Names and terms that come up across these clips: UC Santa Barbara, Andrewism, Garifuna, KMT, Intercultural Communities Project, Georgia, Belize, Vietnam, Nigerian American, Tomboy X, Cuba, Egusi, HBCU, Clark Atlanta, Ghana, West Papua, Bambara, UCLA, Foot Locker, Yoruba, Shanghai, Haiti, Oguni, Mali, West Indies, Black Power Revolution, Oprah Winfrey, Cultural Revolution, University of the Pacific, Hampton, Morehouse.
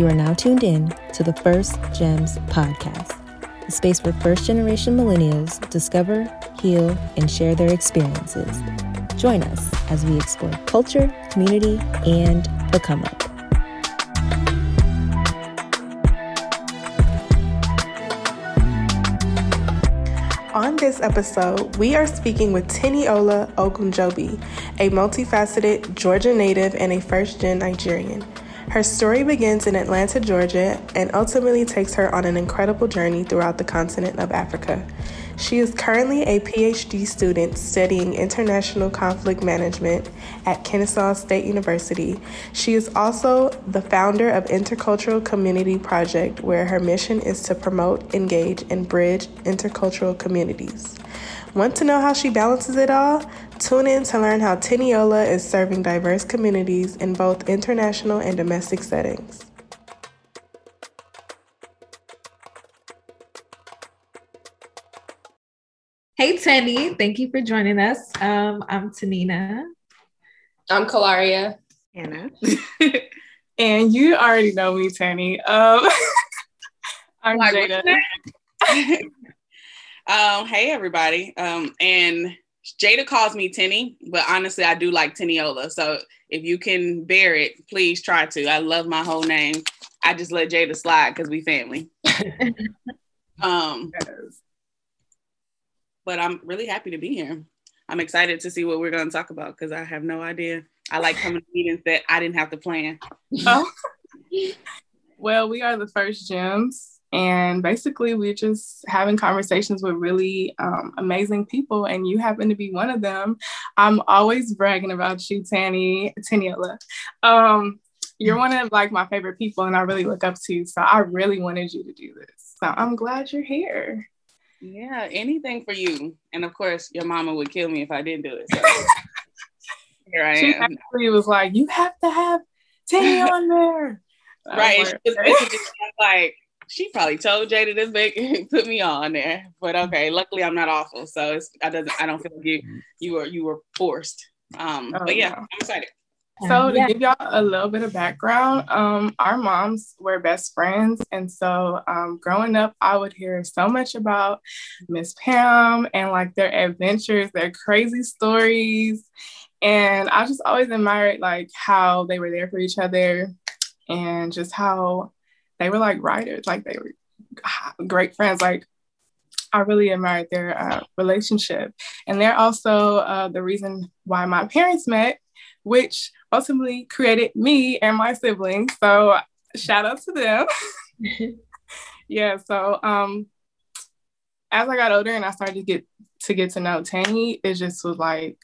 You are now tuned in to the First Gems podcast, a space where first-generation millennials discover, heal, and share their experiences. Join us as we explore culture, community, and the come-up. On this episode, we are speaking with Teni-Ola Ogunjobi, a multifaceted Georgia native and a first-gen Nigerian. Her story begins in Atlanta, Georgia, and ultimately takes her on an incredible journey throughout the continent of Africa. She is currently a PhD student studying International Conflict Management at Kennesaw State University. She is also the founder of Intercultural Communities Project, where her mission is to promote, engage, and bridge intercultural communities. Want to know how she balances it all? Tune in to learn how Teni-Ola is serving diverse communities in both international and domestic settings. Hey, Teni, thank you for joining us. I'm Tanina. I'm Kalaria. Anna. And you already know me, Teni. I'm Jada. Hey, everybody. And Jada calls me Teni, but honestly, I do like Teni-Ola. So if you can bear it, please try to. I love my whole name. I just let Jada slide because we family. But I'm really happy to be here. I'm excited to see what we're going to talk about because I have no idea. I like coming to meetings that I didn't have to plan. Oh. Well, we are the First Gems, and basically we're just having conversations with really amazing people, and you happen to be one of them. I'm always bragging about you, Teni-Ola. You're one of like my favorite people, and I really look up to you. So I really wanted you to do this. So I'm glad you're here. Yeah, anything for you. And of course, your mama would kill me if I didn't do it. So here I am. She actually was like, you have to have Teni on there. Right. She was like, she probably told Jada this big put me on there. But okay, luckily I'm not awful. So I don't feel like you were forced. But yeah, no. I'm excited. So to give y'all a little bit of background, our moms were best friends. And so growing up, I would hear so much about Miss Pam and like their adventures, their crazy stories. And I just always admired like how they were there for each other and just how they were like writers, like they were great friends. Like I really admired their relationship. And they're also the reason why my parents met, which ultimately created me and my siblings. So shout out to them. Yeah. So as I got older and I started to get to know Teni, it just was like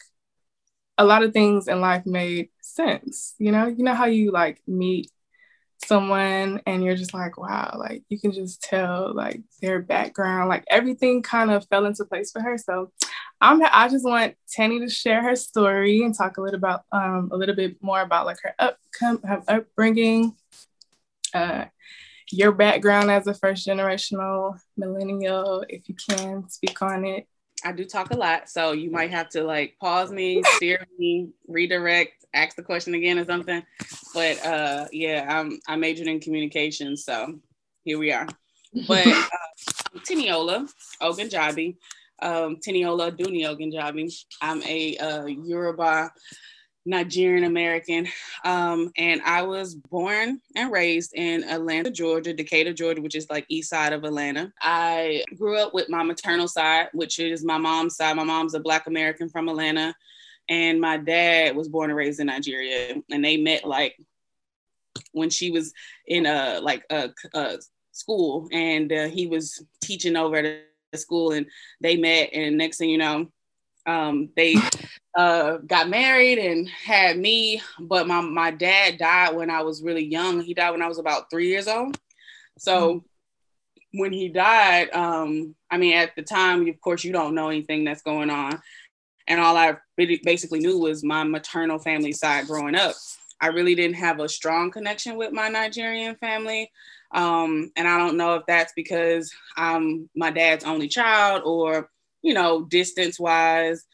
a lot of things in life made sense. You know how you like meet someone and you're just like, wow, like you can just tell like their background, like everything kind of fell into place for her. So I just want Teni to share her story and talk a little bit more about like her upbringing, your background as a first generational millennial, if you can speak on it. I do talk a lot, so you might have to like pause me, steer me, redirect, ask the question again or something. But I majored in communications, so here we are. But Teni-Ola Ogunjobi. Teni-Ola Ogunjobi. I'm a Yoruba, Nigerian American, and I was born and raised in Atlanta, Georgia, Decatur, Georgia, which is like east side of Atlanta. I grew up with my maternal side, which is my mom's side. My mom's a Black American from Atlanta, and my dad was born and raised in Nigeria, and they met like when she was in a school, and he was teaching over at school, and they met, and next thing you know, they got married and had me. But my dad died when I was really young. He died when I was about 3 years old. So when he died, at the time, of course, you don't know anything that's going on, and all I basically knew was my maternal family side growing up. I really didn't have a strong connection with my Nigerian family. And I don't know if that's because I'm my dad's only child or, distance wise.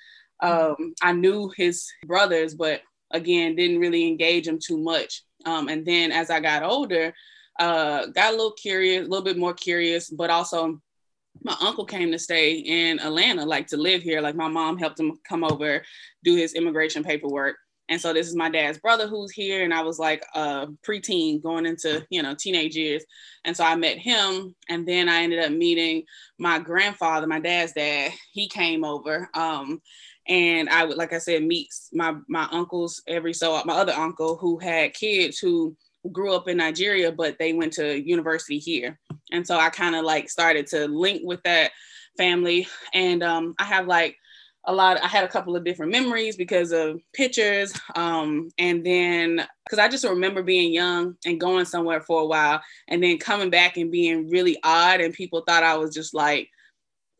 I knew his brothers, but again, didn't really engage them too much. And then as I got older, got a little curious, a little bit more curious, but also my uncle came to stay in Atlanta, like to live here. Like my mom helped him come over, do his immigration paperwork. And so this is my dad's brother who's here. And I was like preteen going into, you know, teenage years. And so I met him. And then I ended up meeting my grandfather, my dad's dad. He came over. And I would, like I said, meet my uncles every so often. My other uncle who had kids who grew up in Nigeria, but they went to university here. And so I kind of like started to link with that family. And I have like I had a couple of different memories because of pictures. And then, because I just remember being young and going somewhere for a while and then coming back and being really odd. And people thought I was just like,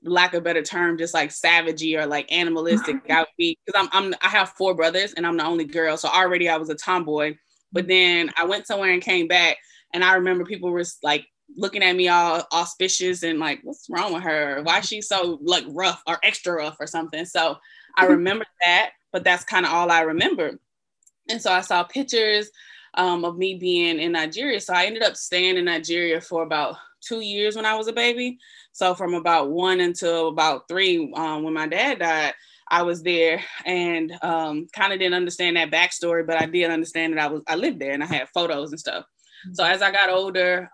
lack of a better term, just like savagey or like animalistic. I would be, because I have four brothers and I'm the only girl. So already I was a tomboy. But then I went somewhere and came back. And I remember people were like, looking at me all auspicious and like, what's wrong with her? Why is she so like rough or extra rough or something? So I remember that, but that's kind of all I remember. And so I saw pictures of me being in Nigeria. So I ended up staying in Nigeria for about 2 years when I was a baby. So from about 1 until about 3, when my dad died, I was there and kind of didn't understand that backstory, but I did understand that I lived there and I had photos and stuff. So as I got older,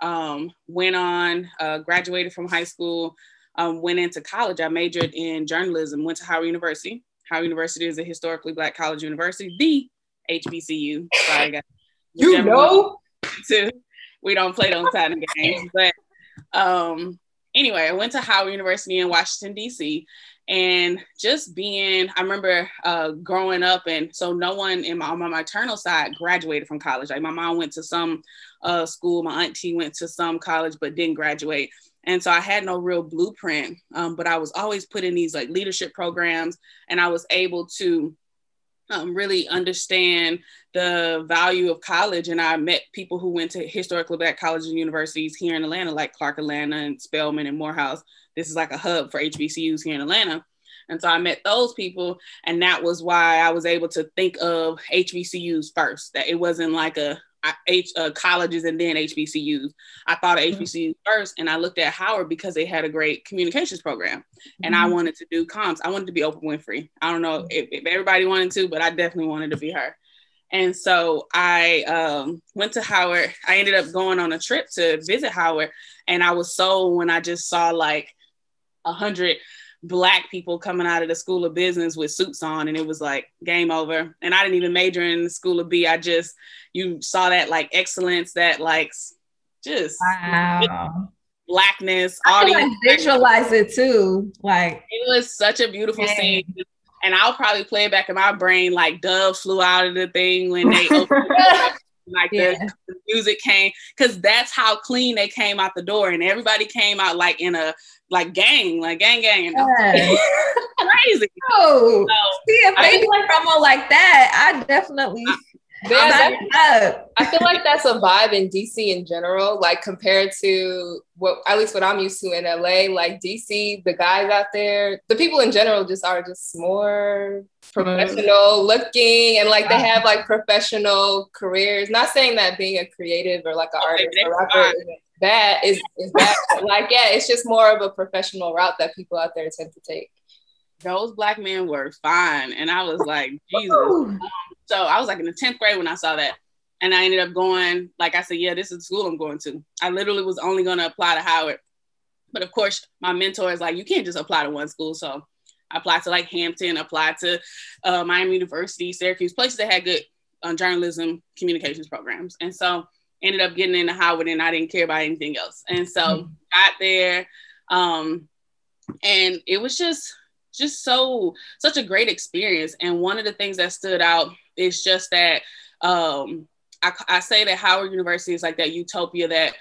went on, graduated from high school, went into college. I majored in journalism, went to Howard University. Howard University is a historically Black college university, the HBCU. Sorry, guys. You know? We don't play those kind of games. But anyway, I went to Howard University in Washington, D.C. And just being, I remember growing up, and so no one on my maternal side graduated from college. Like my mom went to some school, my auntie went to some college, but didn't graduate. And so I had no real blueprint, but I was always put in these like leadership programs, and I was able to really understand the value of college. And I met people who went to historically Black colleges and universities here in Atlanta, like Clark Atlanta and Spelman and Morehouse. This is like a hub for HBCUs here in Atlanta. And so I met those people. And that was why I was able to think of HBCUs first, that it wasn't like a colleges and then HBCUs. I thought of HBCUs first, and I looked at Howard because they had a great communications program. And I wanted to do comms. I wanted to be Oprah Winfrey. I don't know if everybody wanted to, but I definitely wanted to be her. And so I went to Howard. I ended up going on a trip to visit Howard. And I was sold when I just saw like 100 Black people coming out of the School of Business with suits on, and it was like game over. And I didn't even major in the School of B. You saw that like excellence, that like just wow. Blackness. I can like visualize it too. Like it was such a beautiful scene, and I'll probably play it back in my brain. Like doves flew out of the thing when they opened it up. Like the music came, because that's how clean they came out the door, and everybody came out like in a gang. Yes. Crazy. Oh, so, see, if they do like promo like that, I definitely. I feel like that's a vibe in DC in general, like compared to at least what I'm used to in LA. Like DC, the guys out there, the people in general are more professional looking, and like they have like professional careers. Not saying that being a creative or like an artist or rapper is bad. Like it's just more of a professional route that people out there tend to take. Those Black men were fine. And I was like, Jesus. So I was like in the 10th grade when I saw that. And I ended up going, like I said, yeah, this is the school I'm going to. I literally was only going to apply to Howard. But of course, my mentor is like, you can't just apply to one school. So I applied to like Hampton, applied to Miami University, Syracuse, places that had good journalism communications programs. And so ended up getting into Howard, and I didn't care about anything else. And so got there. And it was just such a great experience. And one of the things that stood out is just that I say that Howard University is like that utopia that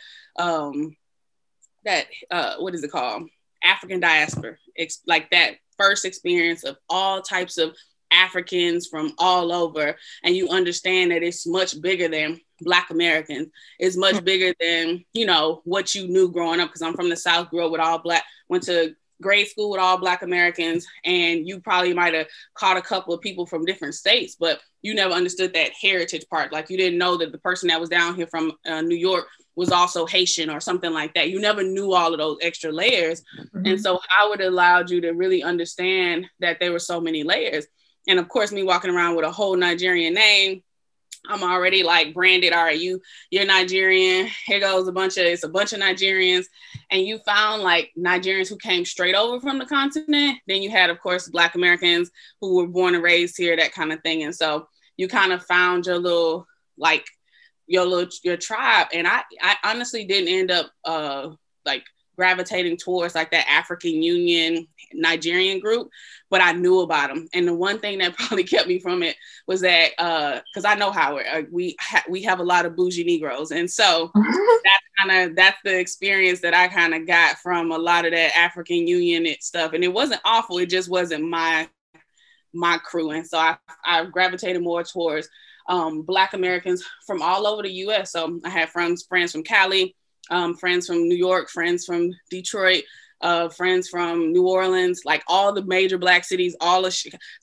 what is it called? African diaspora. It's like that first experience of all types of Africans from all over, and you understand that it's much bigger than Black Americans. It's much bigger than, you know, what you knew growing up, because I'm from the South, grew up with all Black, went to grade school with all Black Americans, and you probably might have caught a couple of people from different states, but you never understood that heritage part. Like you didn't know that the person that was down here from New York was also Haitian or something like that. You never knew all of those extra layers. Mm-hmm. And so Howard allowed you to really understand that there were so many layers. And of course, me walking around with a whole Nigerian name, I'm already like branded, all right, you're Nigerian. Here goes a bunch of Nigerians. And you found like Nigerians who came straight over from the continent. Then you had, of course, Black Americans who were born and raised here, that kind of thing. And so you kind of found your tribe. And I honestly didn't end up like gravitating towards like that African Union Nigerian group, but I knew about them. And the one thing that probably kept me from it was that, cause I know Howard, we have a lot of bougie Negroes. And so that's the experience that I kind of got from a lot of that African Union stuff. And it wasn't awful. It just wasn't my crew. And so I gravitated more towards Black Americans from all over the US. So I had friends from Cali, friends from New York, friends from Detroit, friends from New Orleans, like all the major Black cities, so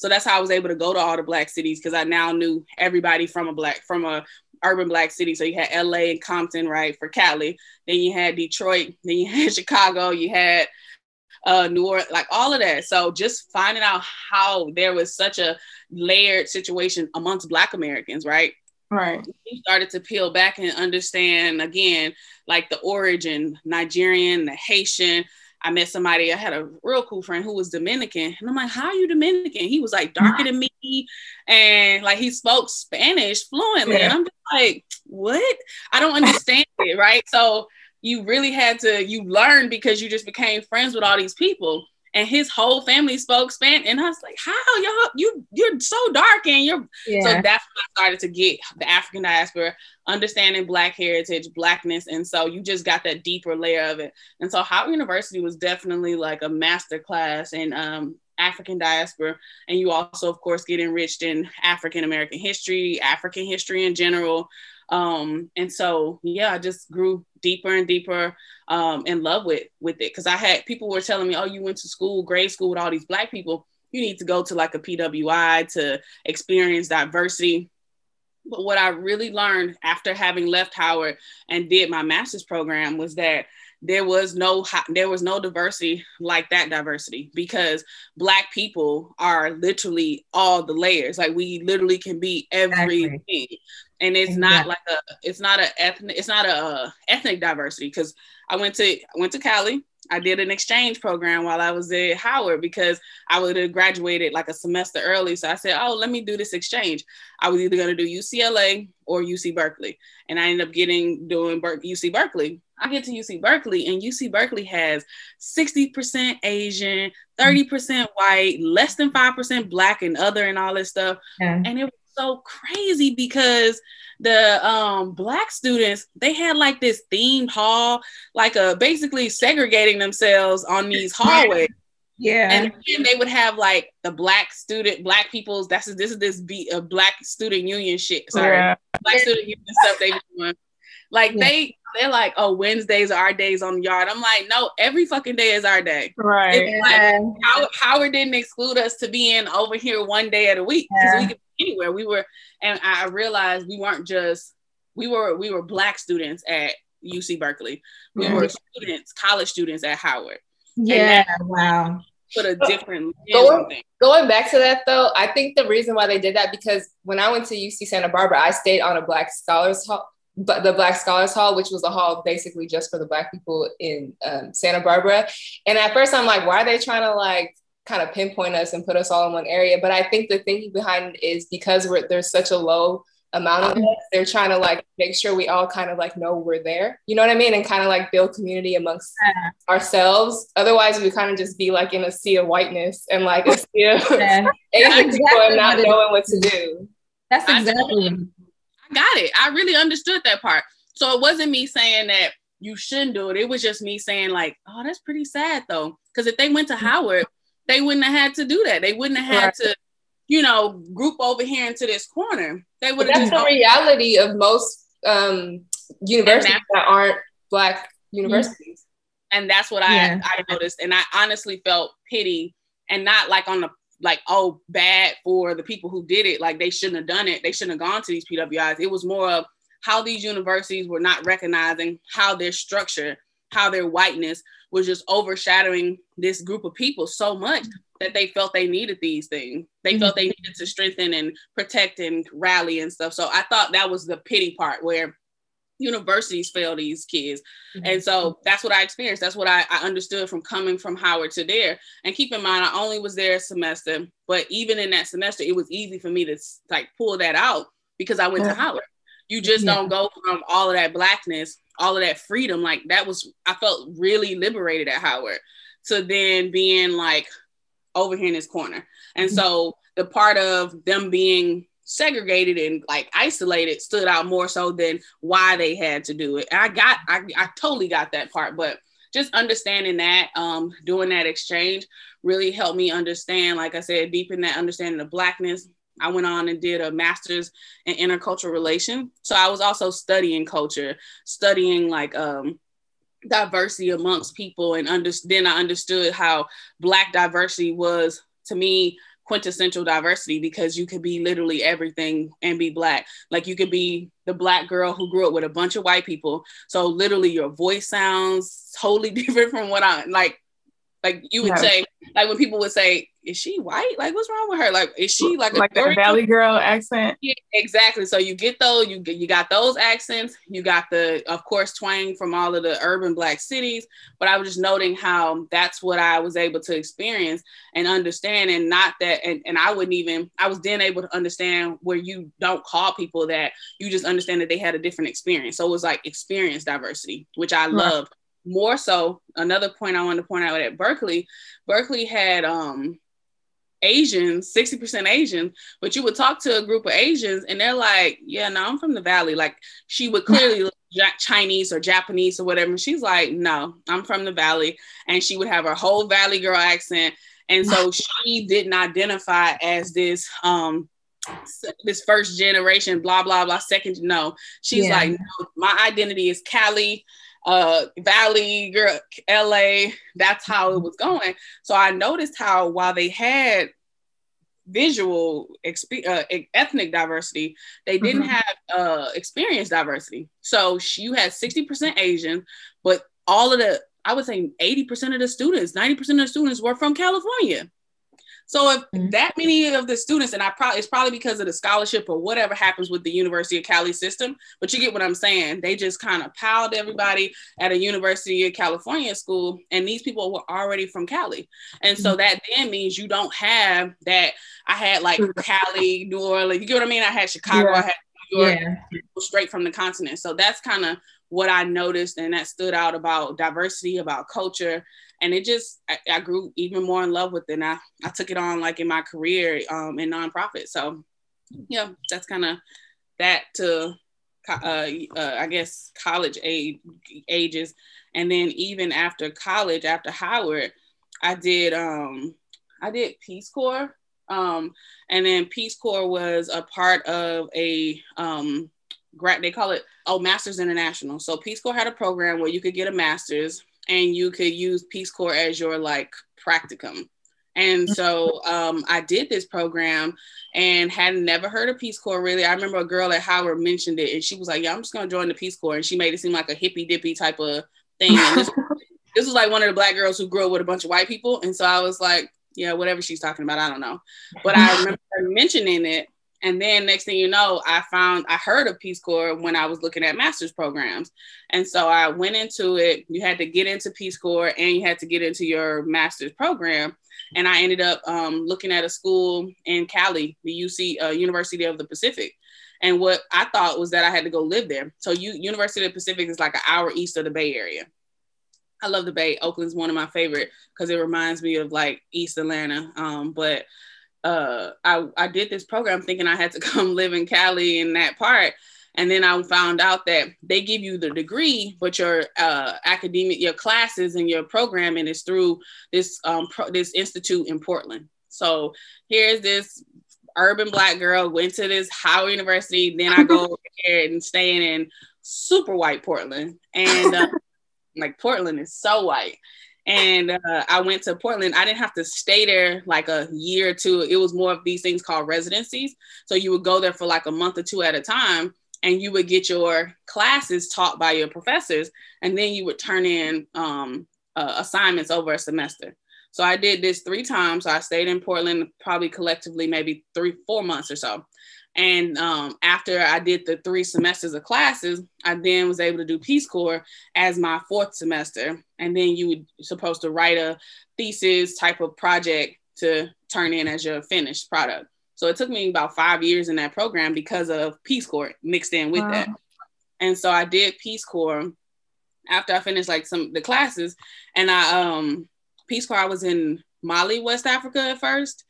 that's how I was able to go to all the Black cities, because I now knew everybody from a urban Black city. So you had LA and Compton, right, for Cali, then you had Detroit, then you had Chicago, you had New Orleans, like all of that. So just finding out how there was such a layered situation amongst Black Americans, right? Right. We started to peel back and understand again, like the origin, Nigerian, the Haitian. I met somebody, I had a real cool friend who was Dominican. And I'm like, how are you Dominican? He was like darker than me. And like, he spoke Spanish fluently. Yeah. And I'm just like, what? I don't understand it. Right. So you really had to, you learn because you just became friends with all these people. And his whole family spoke Spanish. And I was like, how y'all, you're so dark and you're, yeah. So that's when I started to get the African diaspora, understanding Black heritage, Blackness. And so you just got that deeper layer of it. And so Howard University was definitely like a masterclass in African diaspora. And you also, of course, get enriched in African-American history, African history in general. And so, yeah, I just grew deeper and deeper in love with it. Cause I had people were telling me, oh, you went to grade school with all these Black people. You need to go to like a PWI to experience diversity. But what I really learned after having left Howard and did my master's program was that there was no diversity like that diversity, because Black people are literally all the layers. Like we literally can be everything. Exactly. And it's not like ethnic diversity. Cause I went to Cali. I did an exchange program while I was at Howard because I would have graduated like a semester early. So I said, oh, let me do this exchange. I was either going to do UCLA or UC Berkeley. And I ended up doing UC Berkeley. I get to UC Berkeley and UC Berkeley has 60% Asian, 30% white, less than 5% Black and other and all this stuff. Yeah. And it was so crazy because the Black students, they had like this themed hall, like basically segregating themselves on these hallways. Yeah. And then they would have like the Black people's, this is Black student union shit. Sorry. Yeah. Black student union stuff they be doing. Like yeah. They're like, oh, Wednesdays are our days on the yard. I'm like, no, every fucking day is our day. Right. It's like, yeah. Howard didn't exclude us to being over here one day at a week. Yeah. We could be anywhere. And I realized we were Black students at UC Berkeley. We were college students at Howard. Yeah. Wow. Put a different going back to that though, I think the reason why they did that, because when I went to UC Santa Barbara, I stayed on a Black Scholars Hall. But the Black Scholars Hall, which was a hall basically just for the Black people in Santa Barbara. And at first I'm like, why are they trying to like kind of pinpoint us and put us all in one area? But I think the thinking behind it is because there's such a low amount of us, they're trying to like make sure we all kind of like know we're there, you know what I mean? And kind of like build community amongst ourselves. Otherwise we kind of just be like in a sea of whiteness and like a sea of Asian people and not knowing what to do. That's exactly. Got it. I really understood that part. So it wasn't me saying that you shouldn't do it. It was just me saying like, oh, that's pretty sad though. Because if they went to Howard, they wouldn't have had to do that. They wouldn't have had to, you know, group over here into this corner. They would have. That's the reality of most universities that aren't Black universities. And that's what I noticed. And I honestly felt pity, and not like on the like, oh, bad for the people who did it. Like they shouldn't have done it. They shouldn't have gone to these PWIs. It was more of how these universities were not recognizing how their structure, how their whiteness was just overshadowing this group of people so much that they felt they needed these things. They felt they needed to strengthen and protect and rally and stuff. So I thought that was the pity part where universities fail these kids. And so that's what I experienced. That's what I understood from coming from Howard to there. And keep in mind, I only was there a semester, but even in that semester, it was easy for me to like pull that out because I went to Howard. You just don't go from all of that blackness, all of that freedom. Like that was, I felt really liberated at Howard to then being like over here in this corner. And so the part of them being segregated and like isolated stood out more so than why they had to do it. And I totally got that part, but just understanding that, doing that exchange really helped me understand, like I said, deepen that understanding of blackness. I went on and did a master's in intercultural relations. So I was also studying culture, studying like diversity amongst people. And then I understood how Black diversity was, to me, quintessential diversity, because you could be literally everything and be Black. Like you could be the Black girl who grew up with a bunch of white people. So literally your voice sounds totally different from what I like. Like you would say, like when people would say, is she white? Like, what's wrong with her? Like, is she like a Valley girl accent? Yeah, exactly. So you get those, you got those accents, you got the, of course, twang from all of the urban Black cities. But I was just noting how that's what I was able to experience and understand, and not that, and I was then able to understand where you don't call people that, you just understand that they had a different experience. So it was like experience diversity, which I love. More so, another point I wanted to point out at Berkeley had Asians, 60% Asians, but you would talk to a group of Asians and they're like, yeah, no, I'm from the Valley. Like she would clearly look Chinese or Japanese or whatever. And she's like, no, I'm from the Valley. And she would have her whole Valley girl accent. And so she didn't identify as this, this first generation, blah, blah, blah, second. No, she's like, no, my identity is Cali. Valley girl, LA, that's how it was going. So I noticed how while they had visual ethnic diversity, they didn't have experience diversity. So you had 60% Asian, but all of the, I would say 80% of the students, 90% of the students were from California. So if that many of the students, and it's probably because of the scholarship or whatever happens with the University of Cali system, but you get what I'm saying. They just kind of piled everybody at a University of California school, and these people were already from Cali. And so that then means you don't have that. I had like Cali, New Orleans, you get what I mean? I had Chicago, I had New York, people straight from the continent. So that's kind of what I noticed, and that stood out about diversity, about culture. And it just, I grew even more in love with it. And I took it on like in my career in nonprofit. So yeah, that's kind of that to, I guess, college ages. And then even after college, after Howard, I did Peace Corps. And then Peace Corps was a part of a, they call it, Masters International. So Peace Corps had a program where you could get a master's and you could use Peace Corps as your like practicum. And so I did this program and had never heard of Peace Corps really. I remember a girl at Howard mentioned it and she was like, yeah, I'm just going to join the Peace Corps. And she made it seem like a hippy dippy type of thing. And this was like one of the Black girls who grew up with a bunch of white people. And so I was like, yeah, whatever she's talking about, I don't know. But I remember her mentioning it. And then next thing you know, I heard of Peace Corps when I was looking at master's programs. And so I went into it. You had to get into Peace Corps and you had to get into your master's program. And I ended up looking at a school in Cali, the UC University of the Pacific. And what I thought was that I had to go live there. So University of the Pacific is like an hour east of the Bay Area. I love the Bay. Oakland's one of my favorite because it reminds me of like East Atlanta. I did this program thinking I had to come live in Cali in that part. And then I found out that they give you the degree, but your academic, your classes and your programming is through this, this institute in Portland. So here's this urban Black girl, went to this Howard University. Then I go over here and staying in super white Portland. And like Portland is so white. And I went to Portland. I didn't have to stay there like a year or two. It was more of these things called residencies. So you would go there for like a month or two at a time. and you would get your classes taught by your professors, and then you would turn in assignments over a semester. So I did this 3 times. So I stayed in Portland probably collectively maybe 3-4 months or so. And after I did the 3 semesters of classes, I then was able to do Peace Corps as my 4th semester. And then you were supposed to write a thesis type of project to turn in as your finished product. So it took me about 5 years in that program because of Peace Corps mixed in with that. And so I did Peace Corps after I finished like some the classes, and I Peace Corps, I was in Mali, West Africa at first,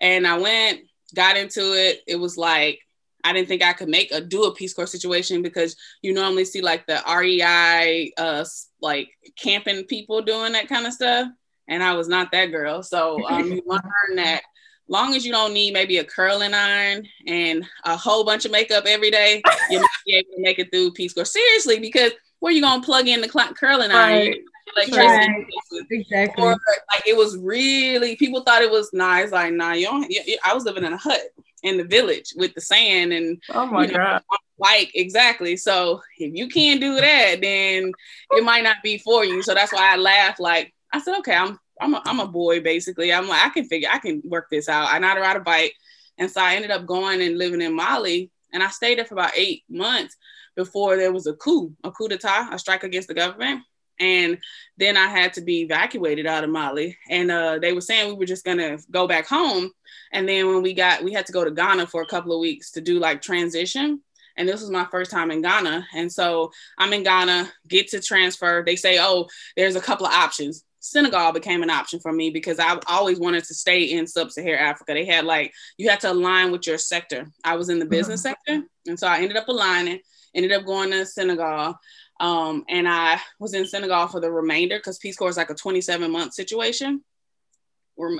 and I went, got into it. It was like, I didn't think I could make a do a Peace Corps situation because you normally see like the REI, like camping people doing that kind of stuff. And I was not that girl. So you learn that long as you don't need maybe a curling iron and a whole bunch of makeup every day, you might be able to make it through Peace Corps. Seriously, because where are you going to plug in the curling iron? Right. Exactly. Or like it was really, people thought it was nice. Like, nah, you don't, I was living in a hut in the village with the sand and God. Like, exactly. So if you can't do that, then it might not be for you. So that's why I laugh. Like I said, okay, I'm a boy basically. I'm like, I can work this out. I know how to ride a bike. And so I ended up going and living in Mali, and I stayed there for about 8 months before there was a coup d'etat, a strike against the government. And then I had to be evacuated out of Mali. And they were saying we were just going to go back home. And then when we had to go to Ghana for a couple of weeks to do like transition. And this was my first time in Ghana. And so I'm in Ghana, get to transfer. They say, oh, there's a couple of options. Senegal became an option for me because I've always wanted to stay in sub-Saharan Africa. They had like, you had to align with your sector. I was in the business sector. And so I ended up aligning, ended up going to Senegal. And I was in Senegal for the remainder because Peace Corps is like a 27-month situation.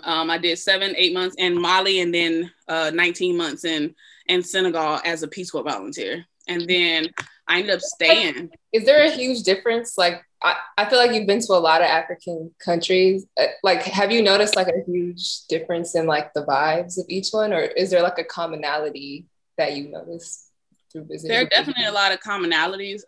I did 7-8 months in Mali and then 19 months in Senegal as a Peace Corps volunteer. And then I ended up staying. Is there a huge difference? Like, I feel like you've been to a lot of African countries. Like, have you noticed like a huge difference in like the vibes of each one? Or is there like a commonality that you notice through visiting? There are definitely a lot of commonalities.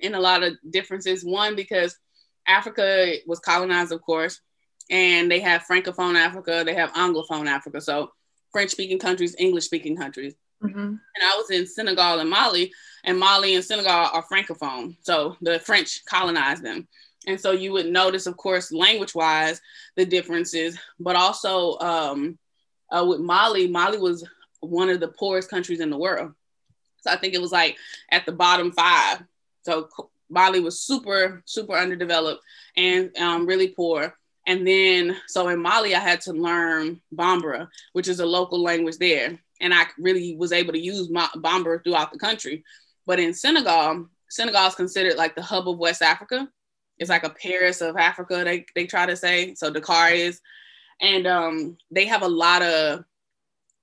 And a lot of differences. One, because Africa was colonized, of course, and they have Francophone Africa, they have Anglophone Africa. So French-speaking countries, English-speaking countries. Mm-hmm. And I was in Senegal and Mali and Senegal are Francophone. So the French colonized them. And so you would notice, of course, language-wise, the differences, but also with Mali was one of the poorest countries in the world. So I think it was like at the bottom 5. So Mali was super, super underdeveloped and really poor. And then, so in Mali, I had to learn Bambara, which is a local language there. And I really was able to use Bambara throughout the country. But in Senegal is considered like the hub of West Africa. It's like a Paris of Africa, they try to say. So Dakar is. And they have a lot of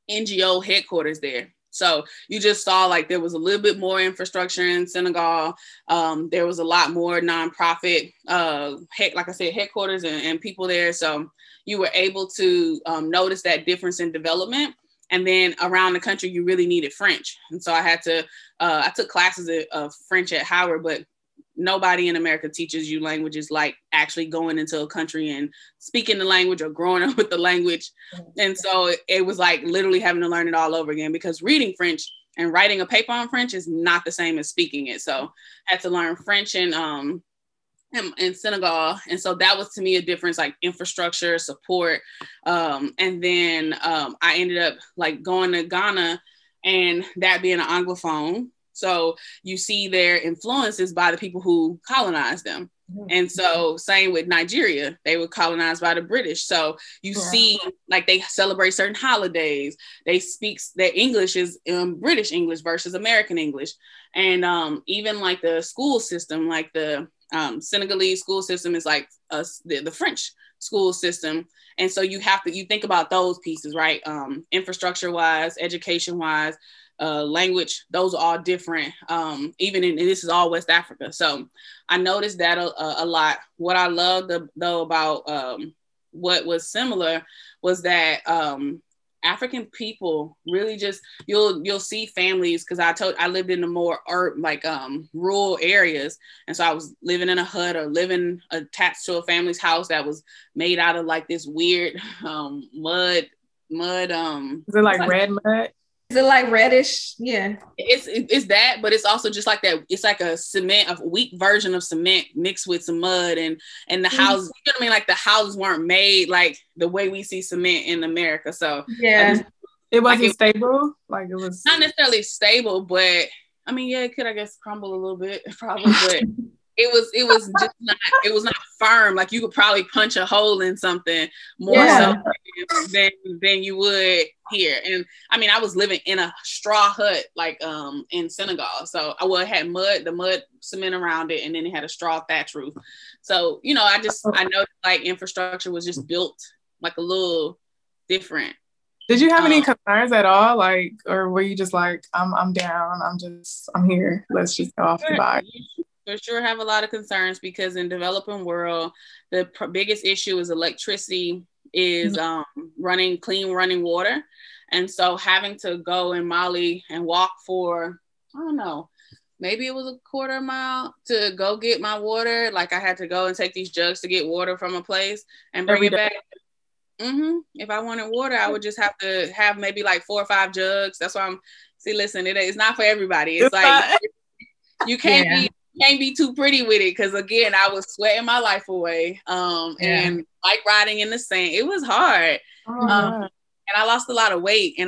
NGO headquarters there. So you just saw like there was a little bit more infrastructure in Senegal. There was a lot more nonprofit, like I said, headquarters and people there. So you were able to notice that difference in development. And then around the country, you really needed French. And so I had to, I took classes of French at Howard, but nobody in America teaches you languages like actually going into a country and speaking the language or growing up with the language. And so it was like literally having to learn it all over again because reading French and writing a paper on French is not the same as speaking it. So I had to learn French in Senegal. And so that was to me a difference, like infrastructure, support. And then I ended up like going to Ghana and that being an Anglophone. So you see their influences by the people who colonized them. Mm-hmm. And so same with Nigeria, they were colonized by the British. So you see like they celebrate certain holidays. They speak their English is British English versus American English. And even like the school system, like the Senegalese school system is like the French school system. And so you think about those pieces, right? Infrastructure wise, education wise, language, those are all different. Even in, and this is all West Africa. So I noticed that a lot. What I loved though about what was similar was that African people really just, you'll see families, because I lived in the more rural areas, and so I was living in a hut or living attached to a family's house that was made out of like this weird mud. Is it like red mud? Is it like reddish? Yeah, it's that, but it's also just like that. It's like a weak version of cement mixed with some mud, and the houses. You know what I mean? Like the houses weren't made like the way we see cement in America. So yeah, it wasn't stable. Like it was not necessarily stable, but I mean, yeah, it could I guess crumble a little bit probably, but it was just not. It was not firm. Like you could probably punch a hole in something more so than you would here. And I mean, I was living in a straw hut, like in Senegal. So it had the mud cement around it, and then it had a straw thatch roof. So, you know, I know like infrastructure was just built like a little different. Did you have any concerns at all? Like, or were you just like, I'm down, I'm here. Let's just go off the bike. For sure have a lot of concerns, because in developing world, the biggest issue is electricity, is clean running water. And so having to go in Mali and walk for, I don't know, maybe it was a quarter mile to go get my water. Like I had to go and take these jugs to get water from a place and bring it back. Mm-hmm. If I wanted water, I would just have to have maybe like 4 or 5 jugs. That's why listen, it's not for everybody. It's like, you can't be too pretty with it, because again, I was sweating my life away and bike riding in the sand. It was hard. And I lost a lot of weight,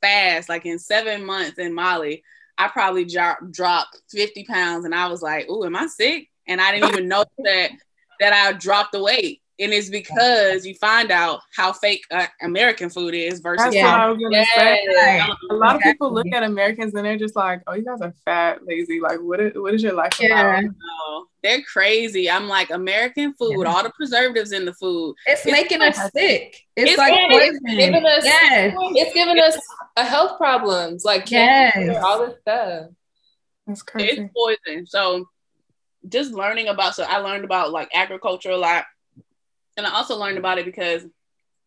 fast. Like in 7 months in Mali, I probably dropped 50 pounds, and I was like, "Ooh, am I sick?" And I didn't even know that I dropped the weight. And it's because you find out how fake American food is versus. That's what I was gonna say. Like, a lot of people look at Americans and they're just like, "Oh, you guys are fat, lazy. Like, what is your life about?" No, they're crazy. I'm like, American food, all the preservatives in the food. It's making us sick. It's like poison. It's giving us a health problems. Like, all this stuff. That's crazy. It's poison. So, just learning about. So I learned about like agriculture a lot. And I also learned about it because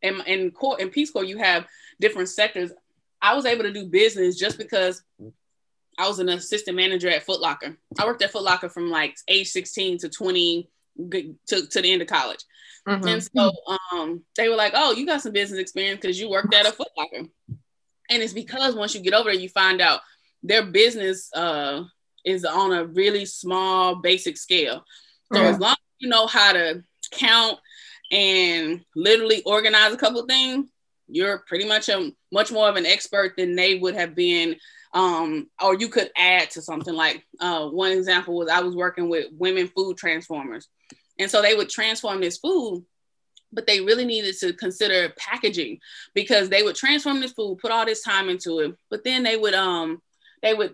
in Peace Corps, you have different sectors. I was able to do business just because I was an assistant manager at Foot Locker. I worked at Foot Locker from like age 16 to 20 to the end of college. Mm-hmm. And so they were like, "Oh, you got some business experience because you worked at a Foot Locker." And it's because once you get over there, you find out their business is on a really small, basic scale. So as long as you know how to count and literally organize a couple things, you're pretty much much more of an expert than they would have been, or you could add to something. Like one example was I was working with women food transformers, and so they would transform this food, but they really needed to consider packaging, because they would transform this food, put all this time into it, but then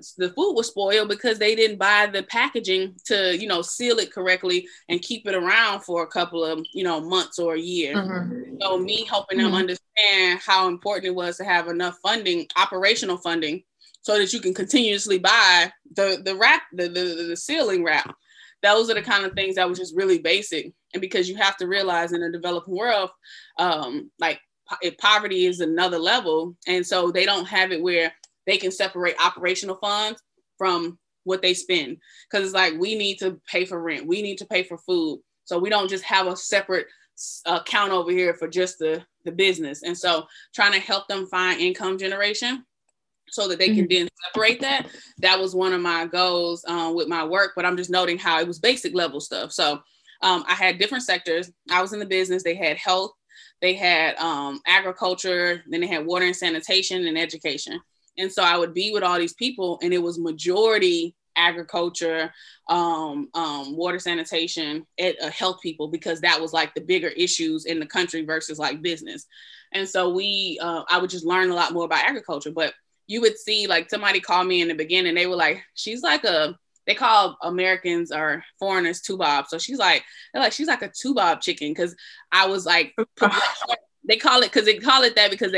the food was spoiled because they didn't buy the packaging to, you know, seal it correctly and keep it around for a couple of, you know, months or a year. Mm-hmm. So me helping them understand how important it was to have enough funding, operational funding, so that you can continuously buy the sealing wrap. Those are the kind of things that was just really basic. And because you have to realize in a developing world, like poverty is another level. And so they don't have it where they can separate operational funds from what they spend. Cause it's like, we need to pay for rent. We need to pay for food. So we don't just have a separate account over here for just the business. And so trying to help them find income generation so that they can then separate that. That was one of my goals with my work, but I'm just noting how it was basic level stuff. So I had different sectors. I was in the business. They had health, they had agriculture, then they had water and sanitation and education. And so I would be with all these people, and it was majority agriculture, water, sanitation, health people, because that was like the bigger issues in the country versus like business. And so I would just learn a lot more about agriculture. But you would see like somebody called me in the beginning, they were like, she's like they call Americans or foreigners two-bob. So she's like a two-bob chicken. Cause I was like, they call it that because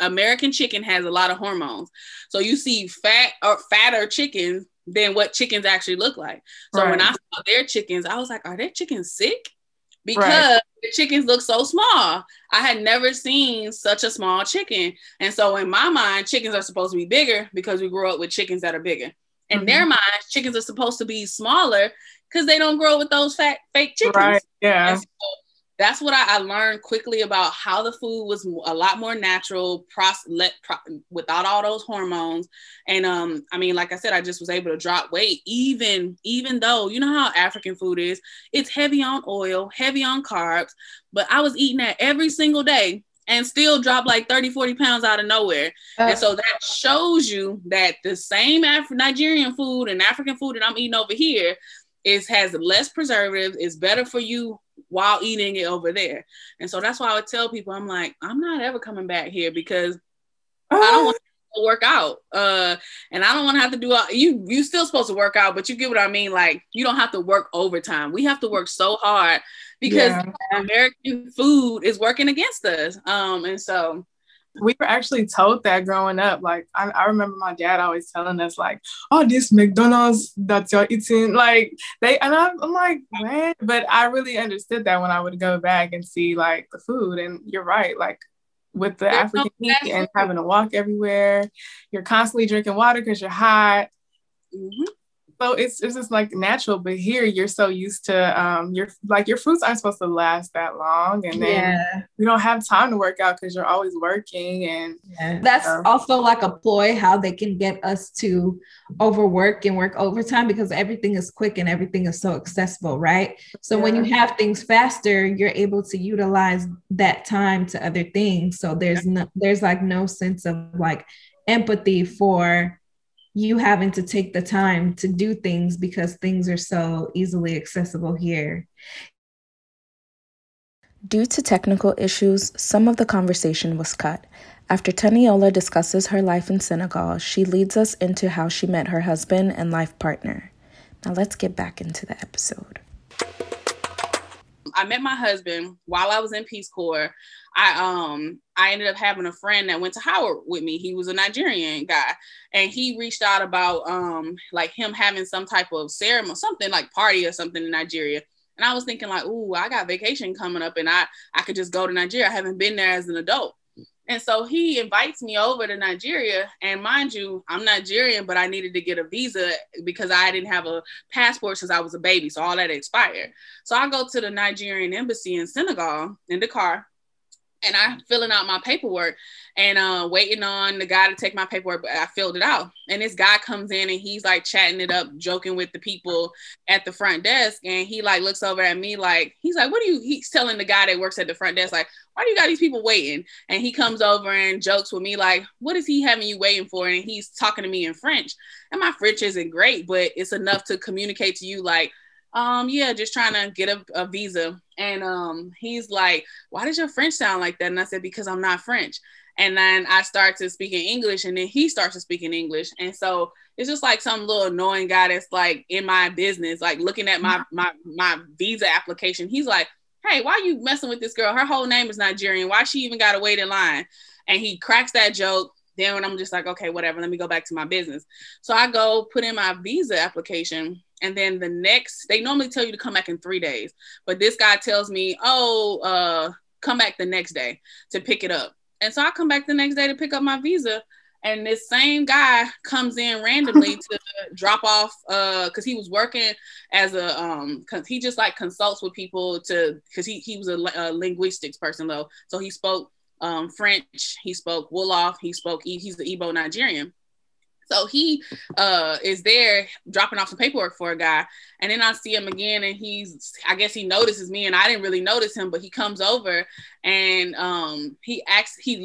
American chicken has a lot of hormones. So you see fatter chickens than what chickens actually look like. So when I saw their chickens, I was like, are their chickens sick? because the chickens look so small. I had never seen such a small chicken. And so in my mind, chickens are supposed to be bigger because we grow up with chickens that are bigger. In their mind, chickens are supposed to be smaller because they don't grow with those fat fake chickens. Right. Yeah. And so that's what I learned quickly about how the food was a lot more natural, without all those hormones. And I mean, like I said, I just was able to drop weight, even though, you know how African food is, it's heavy on oil, heavy on carbs, but I was eating that every single day and still dropped like 30, 40 pounds out of nowhere. And so that shows you that the same Nigerian food and African food that I'm eating over here has less preservatives, is better for you while eating it over there. And so that's why I would tell people, I'm like, I'm not ever coming back here because I don't want to work out. And I don't want to have to do all, you're still supposed to work out, but you get what I mean? Like, you don't have to work overtime. We have to work so hard because American food is working against us. And so we were actually told that growing up. Like, I remember my dad always telling us, like, oh, this McDonald's that you're eating, like, I'm like, man. But I really understood that when I would go back and see, like, the food. And you're right, like, with the African heat and having to walk everywhere, you're constantly drinking water because you're hot. So it's just like natural, but here you're so used to your fruits aren't supposed to last that long, and then you don't have time to work out because you're always working, and that's also like a ploy how they can get us to overwork and work overtime because everything is quick and everything is so accessible, right? So when you have things faster, you're able to utilize that time to other things. So there's like no sense of like empathy for you having to take the time to do things because things are so easily accessible here. Due to technical issues, some of the conversation was cut. After Teni-Ola discusses her life in Senegal, she leads us into how she met her husband and life partner. Now let's get back into the episode. I met my husband while I was in Peace Corps. I ended up having a friend that went to Howard with me. He was a Nigerian guy, and he reached out about like him having some type of ceremony, something like party or something in Nigeria. And I was thinking like, ooh, I got vacation coming up, and I could just go to Nigeria. I haven't been there as an adult. And so he invites me over to Nigeria. And mind you, I'm Nigerian, but I needed to get a visa because I didn't have a passport since I was a baby. So all that expired. So I go to the Nigerian embassy in Senegal, in Dakar, and I'm filling out my paperwork and waiting on the guy to take my paperwork. But I filled it out. And this guy comes in and he's like chatting it up, joking with the people at the front desk. And he like looks over at me like, he's like, he's telling the guy that works at the front desk, like, why do you got these people waiting? And he comes over and jokes with me like, what is he having you waiting for? And he's talking to me in French, and my French isn't great, but it's enough to communicate to you like, just trying to get a visa. And he's like, why does your French sound like that? And I said, because I'm not French. And then I start to speak in English, and then he starts to speak in English. And so it's just like some little annoying guy that's like in my business, like looking at my visa application. He's like, hey, why are you messing with this girl? Her whole name is Nigerian. Why she even got to wait in line? And he cracks that joke. Then I'm just like, okay, whatever. Let me go back to my business. So I go put in my visa application. And then they normally tell you to come back in 3 days. But this guy tells me, come back the next day to pick it up. And so I come back the next day to pick up my visa. And this same guy comes in randomly to drop off because he was working as a he just like consults with people because he was a linguistics person though. So he spoke French, he spoke Wolof, he's the Igbo Nigerian. So he is there dropping off some paperwork for a guy. And then I see him again, and I guess he notices me, and I didn't really notice him, but he comes over and he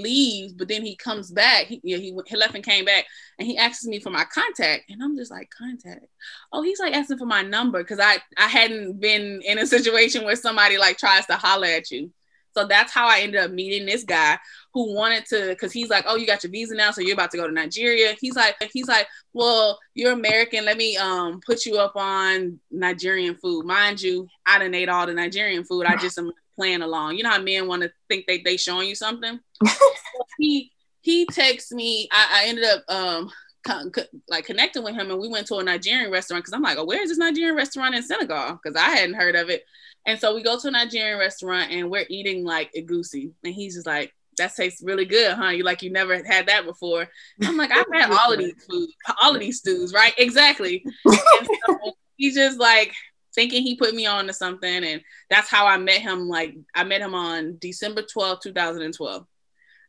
leaves, but then he comes back. He left and came back, and he asks me for my contact. And I'm just like, contact? Oh, he's like asking for my number because I hadn't been in a situation where somebody like tries to holler at you. So that's how I ended up meeting this guy who wanted to, because he's like, oh, you got your visa now, so you're about to go to Nigeria. He's like, well, you're American. Let me put you up on Nigerian food. Mind you, I done ate all the Nigerian food. I just am playing along. You know how men want to think they showing you something? He texts me. I ended up like connecting with him, and we went to a Nigerian restaurant because I'm like, oh, where is this Nigerian restaurant in Senegal? Because I hadn't heard of it. And so we go to a Nigerian restaurant and we're eating like egusi, and he's just like, that tastes really good, huh? You like, you never had that before. I'm like, I've had all of these food, all of these stews, right? Exactly. And so he's just like thinking he put me on to something. And that's how I met him. Like, I met him on December 12, 2012.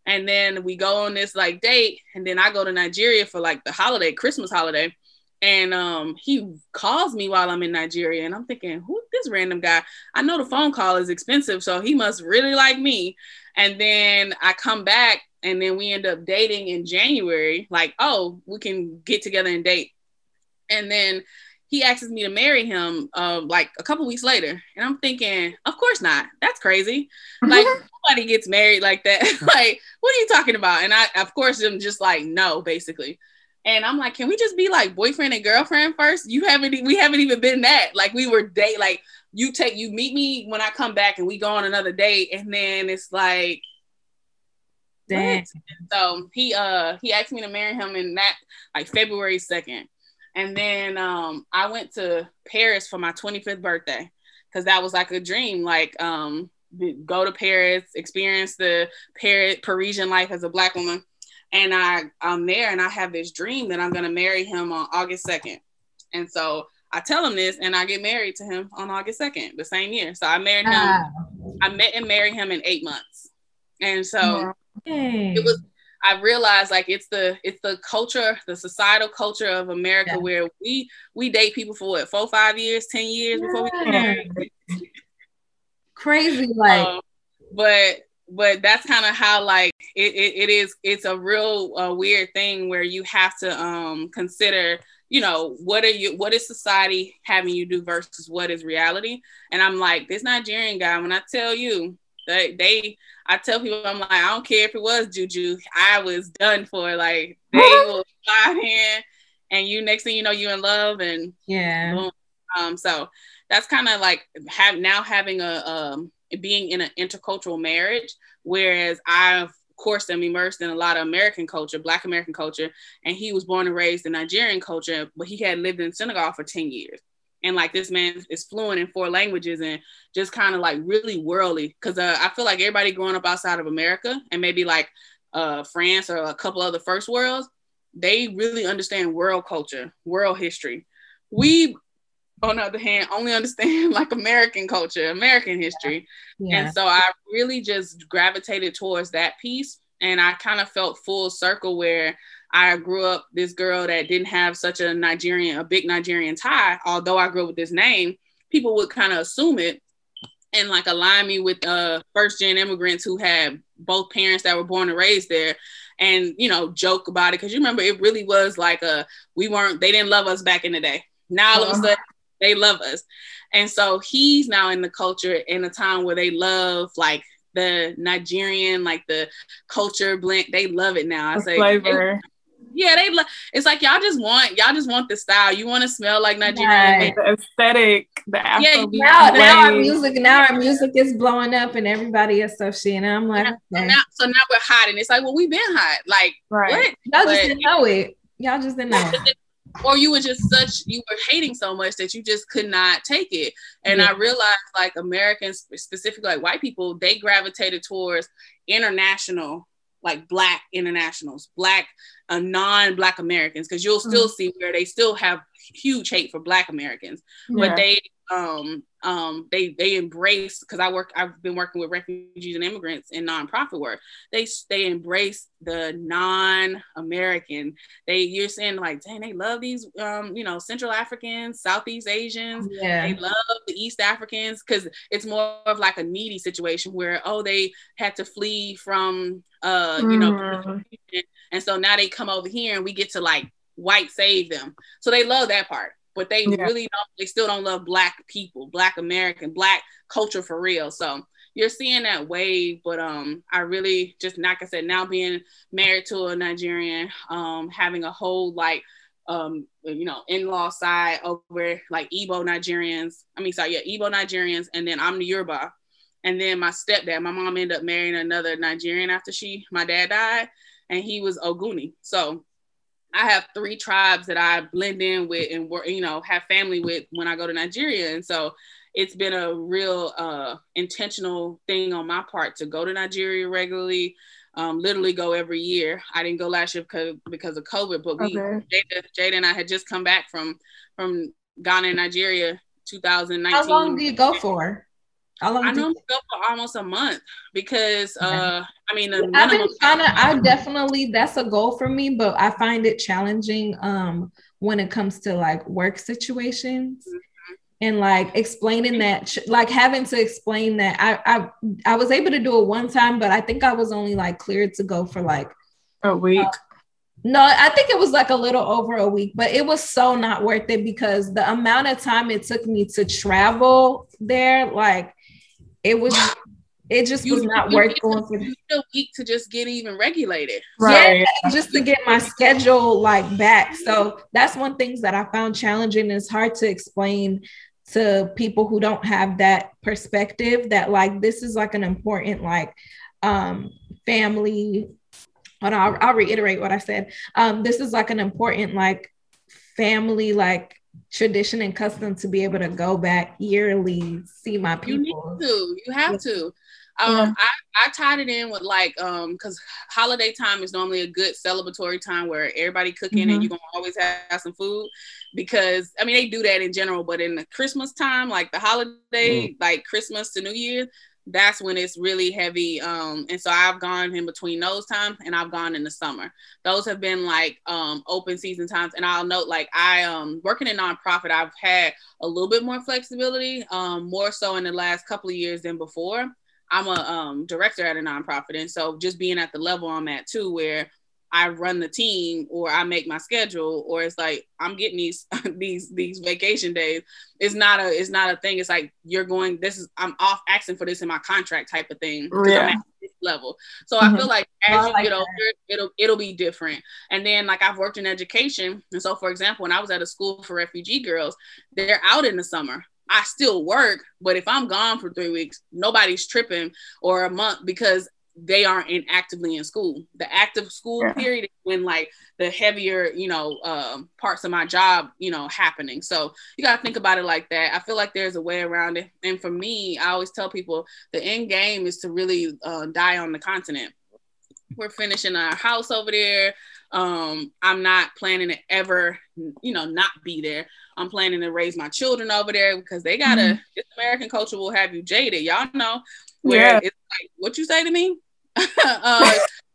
And then we go on this like date. And then I go to Nigeria for like the holiday, Christmas holiday. And he calls me while I'm in Nigeria, and I'm thinking, who this random guy? I know the phone call is expensive, so he must really like me. And then I come back, and then we end up dating in January. Like, oh, we can get together and date. And then he asks me to marry him like a couple weeks later. And I'm thinking, of course not. That's crazy. Like, nobody gets married like that. Like, what are you talking about? And I, of course, I'm just like, no, basically. And I'm like, can we just be like boyfriend and girlfriend first? We haven't even been that. Like, we were date, like you meet me when I come back and we go on another date. And then it's like, damn. So he asked me to marry him in that like February 2nd. And then I went to Paris for my 25th birthday. Cause that was like a dream. Like go to Paris, experience the Parisian life as a Black woman. And I'm there, and I have this dream that I'm going to marry him on August 2nd. And so I tell him this, and I get married to him on August 2nd, the same year. So I married him. I met and married him in 8 months. And so it was, I realized like it's the culture, the societal culture of America, where we date people for what, 4, 5 years, 10 years before we get married. Crazy. Like, but that's kind of how like it is. It's a real weird thing where you have to consider, you know, what is society having you do versus what is reality. And I'm like, this Nigerian guy, when I tell you that I tell people, I'm like, I don't care if it was juju, I was done for. Like, they will fly in, and you, next thing you know, you're in love. And boom. So that's kind of like having a being in an intercultural marriage, whereas I, of course, am immersed in a lot of American culture, Black American culture, and he was born and raised in Nigerian culture, but he had lived in Senegal for 10 years. And like, this man is fluent in 4 languages and just kind of like really worldly, because I feel like everybody growing up outside of America and maybe like France or a couple other first worlds, they really understand world culture, world history. We, on the other hand, only understand like American culture, American history. And so I really just gravitated towards that piece. And I kind of felt full circle where I grew up this girl that didn't have such a big Nigerian tie. Although I grew up with this name, people would kind of assume it and like align me with first gen immigrants who had both parents that were born and raised there, and, you know, joke about it. Cause you remember, it really was like they didn't love us back in the day. Now all of a sudden, they love us. And so he's now in the culture in a time where they love like the Nigerian, like the culture blend. They love it now. I say flavor. They love. It's like, y'all just want the style. You want to smell like Nigerian. Right. The aesthetic. The now our music is blowing up and everybody is stuff shit. And I'm like, so now we're hot, and it's like, well, we've been hot. Like, right. What? Y'all just didn't know it. Y'all just didn't know it. Or you were just you were hating so much that you just could not take it. And I realized like Americans, specifically like white people, they gravitated towards international, like Black internationals, Black, non-Black Americans. Cause you'll still see where they still have huge hate for Black Americans, but they embrace, cause I've been working with refugees and immigrants in nonprofit work. They embrace the non-American. You're saying like, dang, they love these, you know, Central Africans, Southeast Asians, they love the East Africans. Cause it's more of like a needy situation where, oh, they had to flee from, you know, and so now they come over here and we get to like white save them. So they love that part. But they really don't, they still don't love Black people, Black American, Black culture for real. So you're seeing that wave. But I really just, like I said, now being married to a Nigerian, having a whole like, you know, in-law side over like Igbo Nigerians. And then I'm the Yoruba. And then my stepdad, my mom ended up marrying another Nigerian after my dad died, and he was Oguni. So I have three tribes that I blend in with and work, you know, have family with when I go to Nigeria. And so it's been a real intentional thing on my part to go to Nigeria regularly, literally go every year. I didn't go last year because of COVID, but we, Jada and I had just come back from Ghana and Nigeria 2019. How long do you go for? I normally go for almost a month because, I mean, I definitely, that's a goal for me, but I find it challenging when it comes to like work situations and like explaining that, like having to explain that I was able to do it one time, but I think I was only like cleared to go for like a week. No, I think it was like a little over a week, but it was so not worth it because the amount of time it took me to travel there, like, It just was not worth going through. A week to just get even regulated, right? Yeah, just to get my schedule like back. So that's one thing that I found challenging. It's hard to explain to people who don't have that perspective that like this is like an important like family. Hold on, I'll reiterate what I said. This is like an important like family like tradition and custom to be able to go back yearly, see my people. You have to. I tied it in with like, cause holiday time is normally a good celebratory time where everybody cooking and you're going to always have some food because I mean, they do that in general, but in the Christmas time, like the holiday, like Christmas to New Year, that's when it's really heavy. And so I've gone in between those times and I've gone in the summer. Those have been like open season times. And I'll note like I working in nonprofit, I've had a little bit more flexibility, more so in the last couple of years than before. I'm a director at a nonprofit. And so just being at the level I'm at too, where I run the team or I make my schedule, or it's like, I'm getting these vacation days. It's not a thing. It's like, you're going, I'm off asking for this in my contract type of thing. Yeah. I'm at this level. So I feel like as you get older, it'll be different. And then like I've worked in education. And so for example, when I was at a school for refugee girls, they're out in the summer. I still work, but if I'm gone for 3 weeks, nobody's tripping or a month because they aren't actively in school. The active school period is when like the heavier, you know, parts of my job, you know, happening. So you got to think about it like that. I feel like there's a way around it. And for me, I always tell people the end game is to really die on the continent. We're finishing our house over there. I'm not planning to ever, you know, not be there. I'm planning to raise my children over there because they gotta, this American culture will have you jaded. Y'all know where it's like, what you say to me?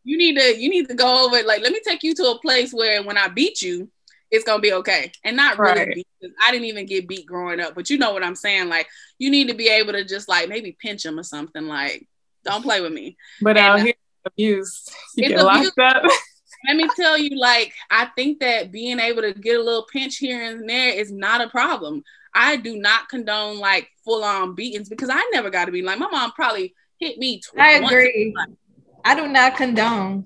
You need to go over, like, let me take you to a place where when I beat you, it's going to be okay. And not really beat, because I didn't even get beat growing up, but you know what I'm saying? Like, you need to be able to just like, maybe pinch them or something. Like, don't play with me. But out here, abused. You get locked up. Let me tell you, like, I think that being able to get a little pinch here and there is not a problem. I do not condone like full-on beatings because I never got to be like, my mom probably hit me twice. I agree. I do not condone.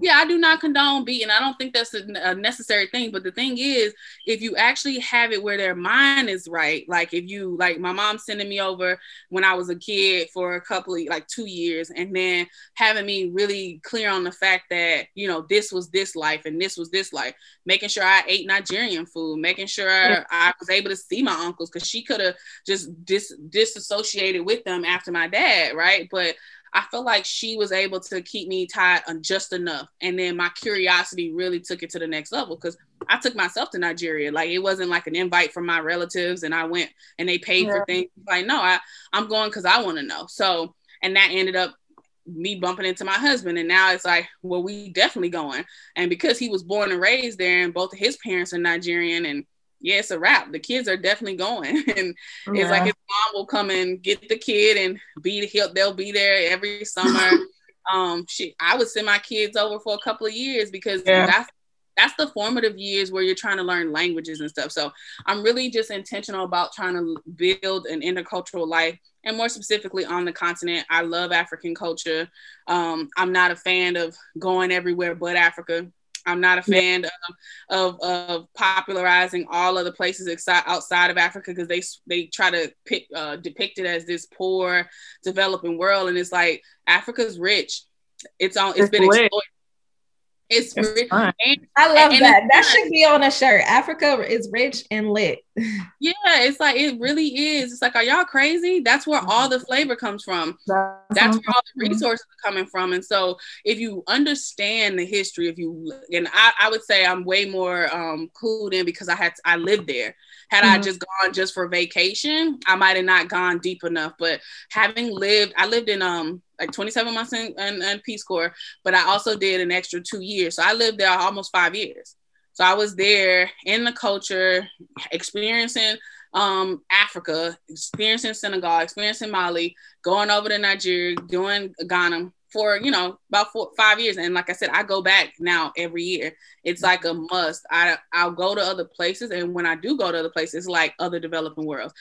Yeah, I do not condone beating. I don't think that's a necessary thing. But the thing is, if you actually have it where their mind is right, like if you, like my mom sending me over when I was a kid for a couple of, like 2 years, and then having me really clear on the fact that, you know, this was this life and this was this life, making sure I ate Nigerian food, making sure I was able to see my uncles because she could have just disassociated with them after my dad, right? But I feel like she was able to keep me tied on just enough. And then my curiosity really took it to the next level because I took myself to Nigeria. Like, it wasn't like an invite from my relatives and I went and they paid for things. Like, no, I'm going because I want to know. So, and that ended up me bumping into my husband. And now it's like, well, we definitely going. And because he was born and raised there and both of his parents are Nigerian, and yeah, it's a wrap. The kids are definitely going. And it's like his mom will come and get the kid and they'll be there every summer. I would send my kids over for a couple of years because that's the formative years where you're trying to learn languages and stuff. So I'm really just intentional about trying to build an intercultural life. And more specifically on the continent, I love African culture. I'm not a fan of going everywhere but Africa. I'm not a fan of popularizing all other places outside of Africa because they try to depict it as this poor developing world, and it's like Africa's rich. It's been exploited. It's rich. I love that. That should be on a shirt. Africa is rich and lit. Yeah, it's like, it really is. It's like, are y'all crazy? That's where all the flavor comes from. That's where all the resources are coming from. And so if you understand the history, if you, and I would say I'm way more clued in because I lived there. Had I just gone just for vacation, I might have not gone deep enough. But having lived, I lived in like 27 months in Peace Corps, but I also did an extra 2 years. So I lived there almost 5 years. So I was there in the culture, experiencing Africa, experiencing Senegal, experiencing Mali, going over to Nigeria, doing Ghana for, about 5 years. And like I said, I go back now every year. It's like a must. I'll go to other places. And when I do go to other places, it's like other developing worlds.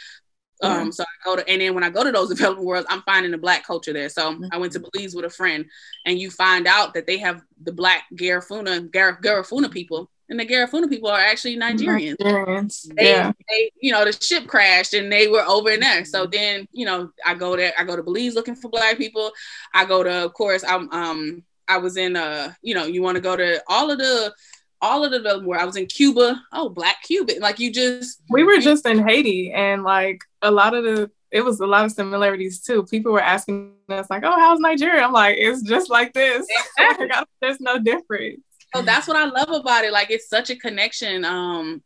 So I go to, and then when I go to those developing worlds, I'm finding the Black culture there. So I went to Belize with a friend, and you find out that they have the Black Garifuna people, and the Garifuna people are actually Nigerians. They the ship crashed and they were over in there. So then, I go there, I go to Belize looking for Black people. I go to, of course, I was in, you want to go to all of the development world. I was in Cuba. Oh, Black Cuban. Like we were just in Haiti, and like it was a lot of similarities too. People were asking us like, oh, how's Nigeria? I'm like, it's just like this. Exactly. There's no difference. So that's what I love about it. Like, it's such a connection. I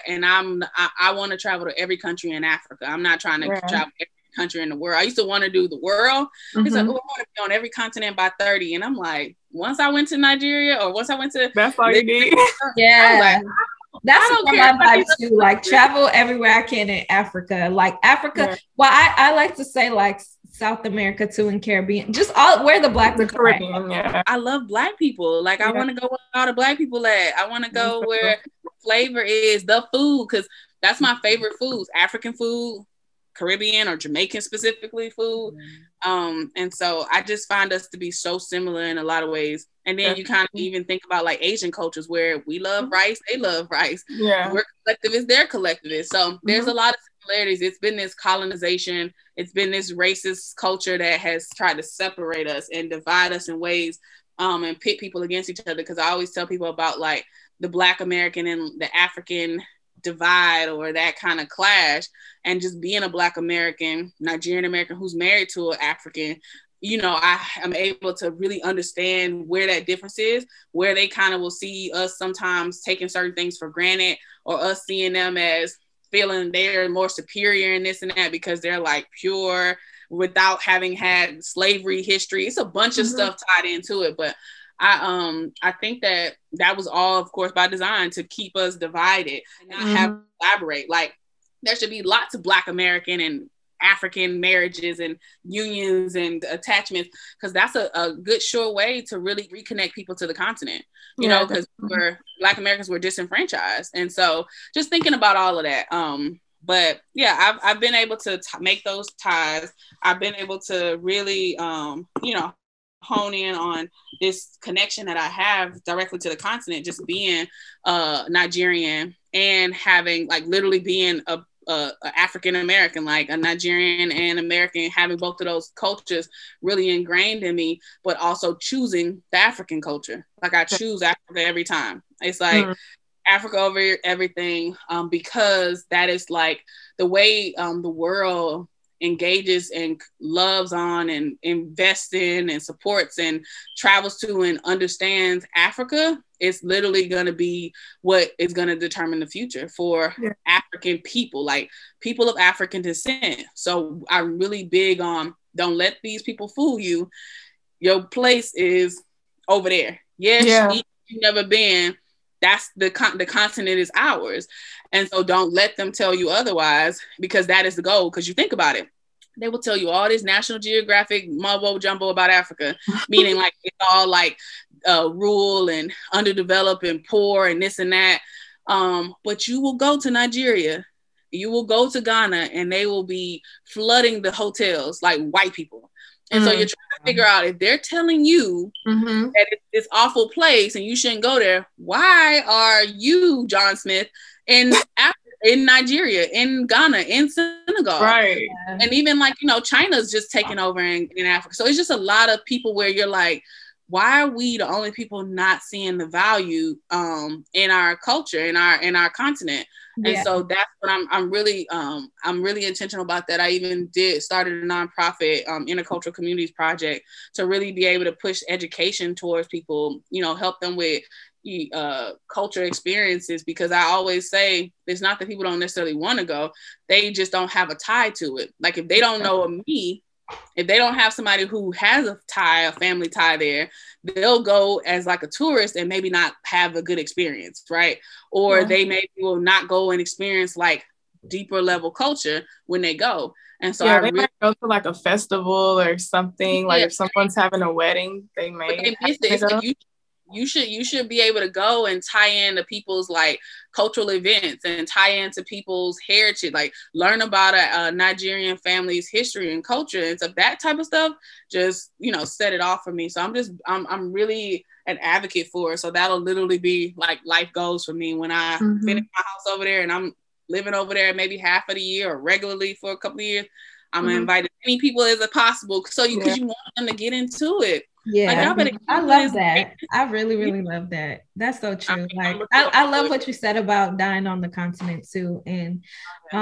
want to travel to every country in Africa. I'm not trying to travel every country in the world. I used to want to do the world. It's like, I want to be on every continent by 30. And I'm like, once I went to Nigeria, or once I went to, that's all you need. Yeah, like, that's my vibe too. Like, travel everywhere I can in Africa. Like Africa. Yeah. Well, I like to say like South America too, and Caribbean. Just all where the Black people. Caribbean. Yeah. I love Black people. Like, I want to go where all the Black people at. I want to go where flavor is, the food, because that's my favorite foods: African food, Caribbean or Jamaican specifically food. And so I just find us to be so similar in a lot of ways. And then you kind of even think about like Asian cultures where we love rice, they love rice. Yeah. We're collectivists, they're collectivists. So there's a lot of similarities. It's been this colonization. It's been this racist culture that has tried to separate us and divide us in ways and pit people against each other. Because I always tell people about like the Black American and the African divide, or that kind of clash, and just being a Black American, Nigerian American who's married to an African, I am able to really understand where that difference is, where they kind of will see us sometimes taking certain things for granted, or us seeing them as feeling they're more superior in this and that because they're like pure without having had slavery history. It's a bunch of stuff tied into it, but I think that was all, of course, by design to keep us divided and not have to collaborate. Like, there should be lots of Black American and African marriages and unions and attachments, because that's a good sure way to really reconnect people to the continent, because Black Americans were disenfranchised. And so just thinking about all of that. But yeah, I've been able to make those ties. I've been able to really, hone in on this connection that I have directly to the continent, just being Nigerian and having like literally being a African American, like a Nigerian and American, having both of those cultures really ingrained in me, but also choosing the African culture. Like, I choose Africa every time. It's like Africa over everything, because that is like the way the world engages and loves on and invests in and supports and travels to and understands Africa. It's literally going to be what is going to determine the future for African people, like people of African descent. So I'm really big on, don't let these people fool you. Your place is over there. Yes, you've never been. That's the continent is ours. And so don't let them tell you otherwise, because that is the goal. Because you think about it, they will tell you all this National Geographic mumbo jumbo about Africa, meaning like it's all like rural and underdeveloped and poor and this and that. But you will go to Nigeria, you will go to Ghana, and they will be flooding the hotels like white people. And so you're trying to figure out, if they're telling you that it's this awful place and you shouldn't go there, why are you, John Smith, in Africa, in Nigeria, in Ghana, in Senegal? Right. And even like, China's just taking over in Africa. So it's just a lot of people where you're like, why are we the only people not seeing the value in our culture, in our continent? Yeah. And so that's what I'm really intentional about that. I even started a nonprofit, Intercultural Communities Project, to really be able to push education towards people, you know, help them with culture experiences, because I always say it's not that people don't necessarily want to go, they just don't have a tie to it. Like if they don't know me, if they don't have somebody who has a tie, a family tie there, they'll go as like a tourist and maybe not have a good experience, right? Or mm-hmm. they maybe will not go and experience like deeper level culture when they go. And so they might go to like a festival or something. Yeah. Like if someone's having a wedding, they may miss it. You should be able to go and tie into people's like cultural events and tie into people's heritage, like learn about a Nigerian family's history and culture. And so that type of stuff just, you know, set it off for me. So I'm really an advocate for it. So that'll literally be like life goals for me when I mm-hmm. finish my house over there and I'm living over there maybe half of the year or regularly for a couple of years. I'm mm-hmm. inviting as many people as possible. So you want them to get into it. Yeah, like, I love that. I really, really love that. That's so true. Like, I love what you said about dying on the continent too. And we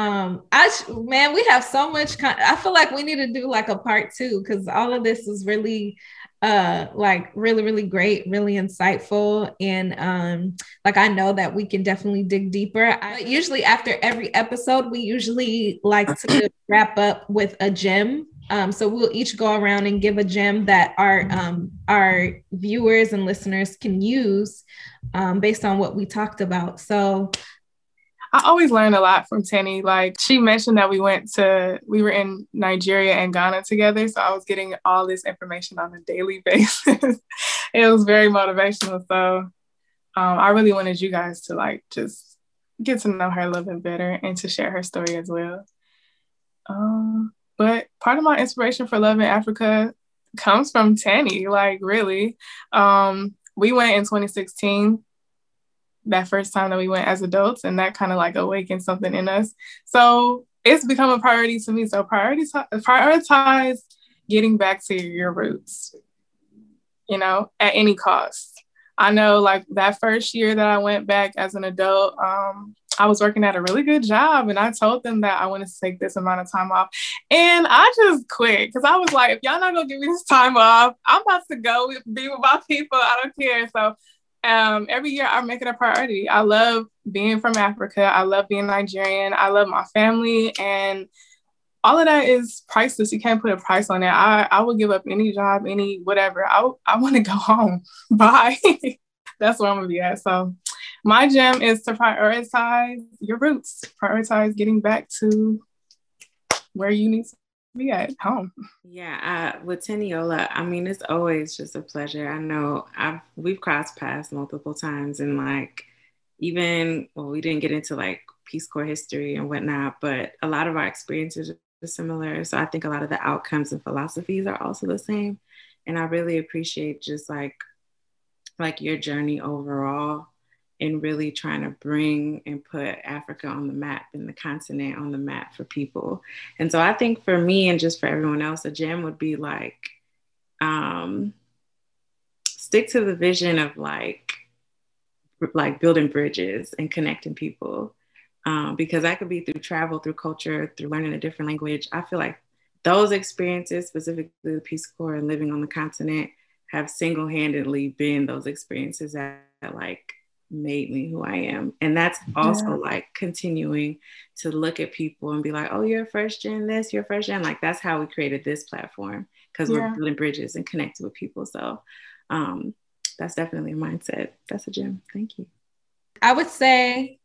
have so much. I feel like we need to do like a part two, because all of this is really, like really, really great, really insightful, and like I know that we can definitely dig deeper. Usually after every episode, we usually like to wrap up with a gem. So we'll each go around and give a gem that our viewers and listeners can use based on what we talked about. So I always learn a lot from Teni. Like she mentioned that we were in Nigeria and Ghana together. So I was getting all this information on a daily basis. It was very motivational. So I really wanted you guys to like, just get to know her a little bit better and to share her story as well. But part of my inspiration for Love in Africa comes from Teni, like really. We went in 2016, that first time that we went as adults, and that kind of like awakened something in us. So it's become a priority to me. So prioritize getting back to your roots, you know, at any cost. I know like that first year that I went back as an adult, I was working at a really good job, and I told them that I wanted to take this amount of time off, and I just quit because I was like, if y'all not gonna give me this time off, I'm about to go be with my people. I don't care. So every year I make it a priority. I love being from Africa. I love being Nigerian. I love my family, and all of that is priceless. You can't put a price on it. I would give up any job, any whatever. I want to go home. Bye. That's where I'm gonna be at. So my gem is to prioritize your roots, prioritize getting back to where you need to be at home. Yeah, with Teni-Ola, I mean, it's always just a pleasure. I know we've crossed paths multiple times, and like even, well, we didn't get into like Peace Corps history and whatnot, but a lot of our experiences are similar. So I think a lot of the outcomes and philosophies are also the same. And I really appreciate just like your journey overall, and really trying to bring and put Africa on the map and the continent on the map for people. And so I think for me and just for everyone else, a gem would be like, stick to the vision of like building bridges and connecting people. Because that could be through travel, through culture, through learning a different language. I feel like those experiences, specifically the Peace Corps and living on the continent, have single-handedly been those experiences that like, made me who I am. And that's also like continuing to look at people and be like, oh, you're first gen this, you're first gen. Like that's how we created this platform, because we're building bridges and connecting with people. So that's definitely a mindset. That's a gem. Thank you. I would say,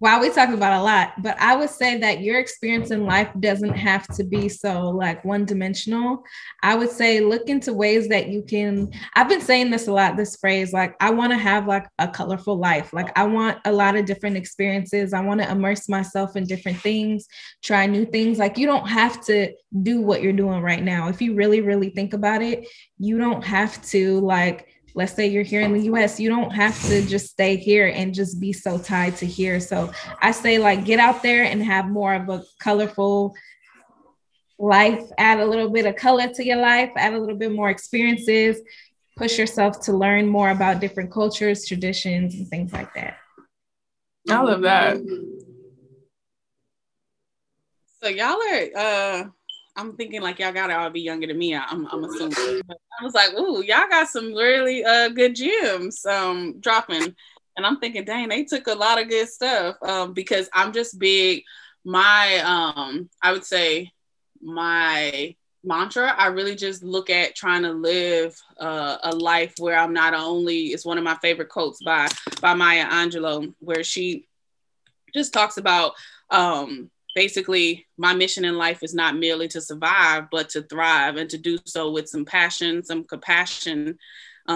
wow, we talk about a lot, but I would say that your experience in life doesn't have to be so like one dimensional. I would say look into ways that you can, I've been saying this a lot, this phrase, like I want to have like a colorful life. Like I want a lot of different experiences. I want to immerse myself in different things, try new things. Like you don't have to do what you're doing right now. If you really, really think about it, you don't have to like, let's say you're here in the US, you don't have to just stay here and just be so tied to here. So I say like, get out there and have more of a colorful life, add a little bit of color to your life, add a little bit more experiences, push yourself to learn more about different cultures, traditions, and things like that. I love that. So y'all are, I'm thinking like y'all gotta all be younger than me, I'm assuming. But I was like, ooh, y'all got some really good gems dropping. And I'm thinking, dang, they took a lot of good stuff because I'm just big. My, I would say my mantra, I really just look at trying to live a life where I'm not only, it's one of my favorite quotes by Maya Angelou, where she just talks about basically my mission in life is not merely to survive, but to thrive, and to do so with some passion, some compassion,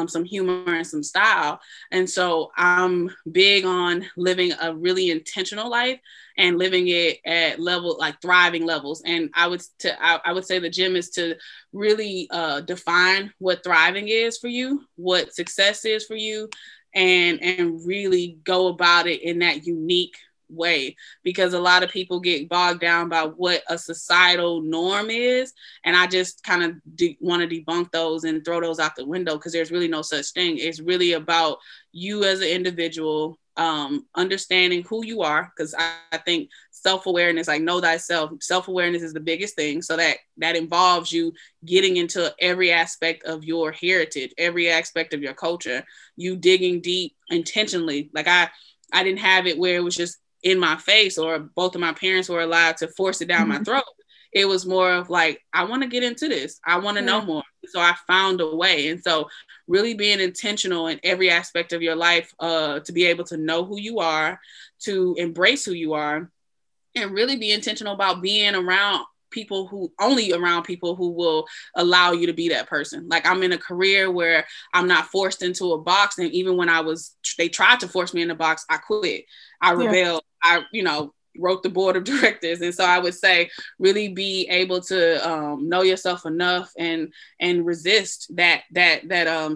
some humor, and some style. And so I'm big on living a really intentional life and living it at level, like thriving levels. And I would say the gym is to really define what thriving is for you, what success is for you, and really go about it in that unique way, because a lot of people get bogged down by what a societal norm is, and I just kind of want to debunk those and throw those out the window, because there's really no such thing. It's really about you as an individual, understanding who you are, because I think self-awareness, like know thyself, self-awareness is the biggest thing. So that involves you getting into every aspect of your heritage, every aspect of your culture, you digging deep intentionally. Like I didn't have it where it was just in my face, or both of my parents were allowed to force it down my throat. It was more of like, I want to get into this. I want to know more. So I found a way. And so really being intentional in every aspect of your life, to be able to know who you are, to embrace who you are, and really be intentional about being around people who will allow you to be that person. Like I'm in a career where I'm not forced into a box. And even when they tried to force me in the box, I quit. I rebelled. I, wrote the board of directors. And so I would say really be able to know yourself enough and resist that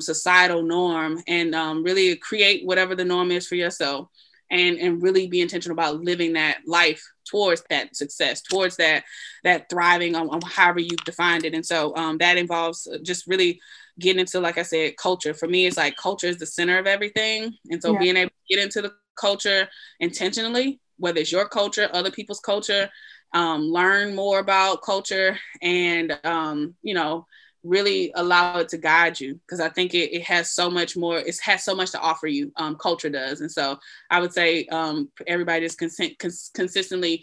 societal norm, and really create whatever the norm is for yourself. And really be intentional about living that life towards that success, towards that thriving, on however you've defined it. And so that involves just really getting into, like I said, culture. For me, it's like culture is the center of everything. And so being able to get into the culture intentionally, whether it's your culture, other people's culture, learn more about culture, and, really allow it to guide you, because I think it has so much more, it has so much to offer you, culture does. And so I would say everybody is consistently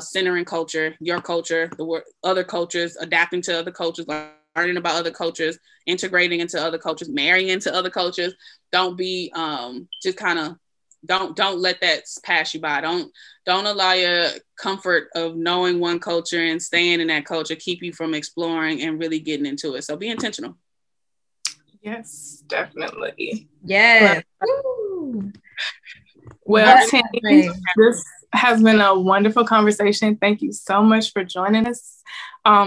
centering culture, your culture, other cultures, adapting to other cultures, learning about other cultures, integrating into other cultures, marrying into other cultures. Don't be just kind of don't let that pass you by. Don't allow your comfort of knowing one culture and staying in that culture keep you from exploring and really getting into it. So be intentional. Yes, definitely. Yes. Well, Teni, this has been a wonderful conversation. Thank you so much for joining us.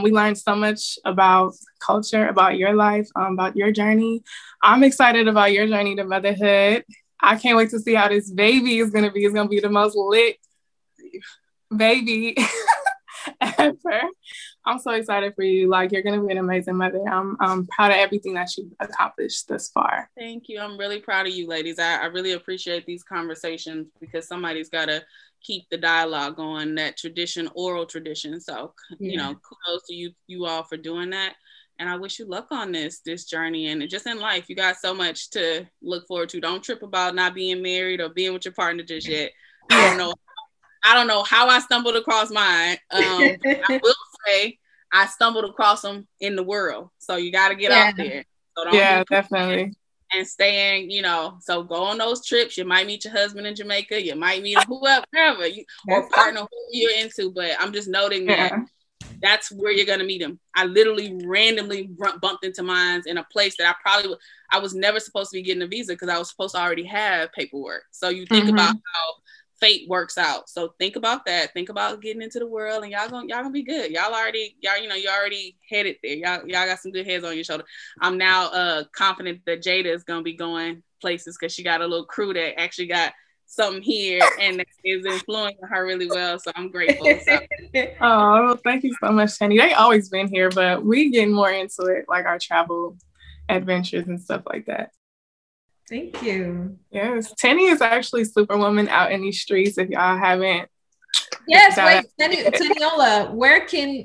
We learned so much about culture, about your life, about your journey. I'm excited about your journey to motherhood. I can't wait to see how this baby is going to be. It's going to be the most lit baby ever. I'm so excited for you. Like, you're going to be an amazing mother. I'm proud of everything that you've accomplished thus far. Thank you. I'm really proud of you, ladies. I really appreciate these conversations, because somebody's got to keep the dialogue going, that oral tradition. So, kudos to you all for doing that. And I wish you luck on this journey, and just in life. You got so much to look forward to. Don't trip about not being married or being with your partner just yet. I don't know how I stumbled across mine. I will say I stumbled across them in the world. So you got to get out there. So definitely. And staying, so go on those trips. You might meet your husband in Jamaica. You might meet whoever or partner who you're into. But I'm just noting that. That's where you're going to meet him. I literally randomly bumped into mine in a place that I was never supposed to be getting a visa, because I was supposed to already have paperwork. So you think about how fate works out. So think about that. Think about getting into the world, and y'all gonna be good. Y'all already headed there. Y'all got some good heads on your shoulder. I'm now confident that Jada is going to be going places, because she got a little crew that actually got something here, and is influencing her really well. So I'm grateful. So. Oh, thank you so much, Teni. They always been here, but we getting more into it, like our travel adventures and stuff like that. Thank you. Yes. Teni is actually Superwoman out in these streets if y'all haven't. Yes, wait, Teni-Ola, where can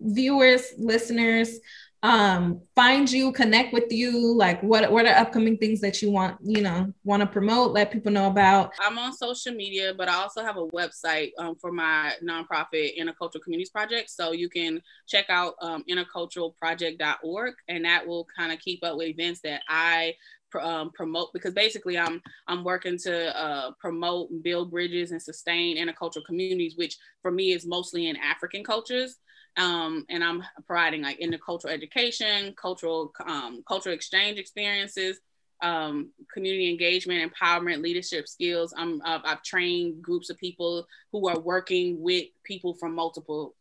viewers, listeners find you, connect with you? Like what are upcoming things that you want to promote, let people know about? I'm on social media, but I also have a website for my nonprofit Intercultural Communities Project. So you can check out interculturalproject.org, and that will kind of keep up with events that I promote, because basically I'm working to promote and build bridges and sustain intercultural communities, which for me is mostly in African cultures, and I'm providing like intercultural education, cultural exchange experiences, community engagement, empowerment, leadership skills. I've trained groups of people who are working with people from multiple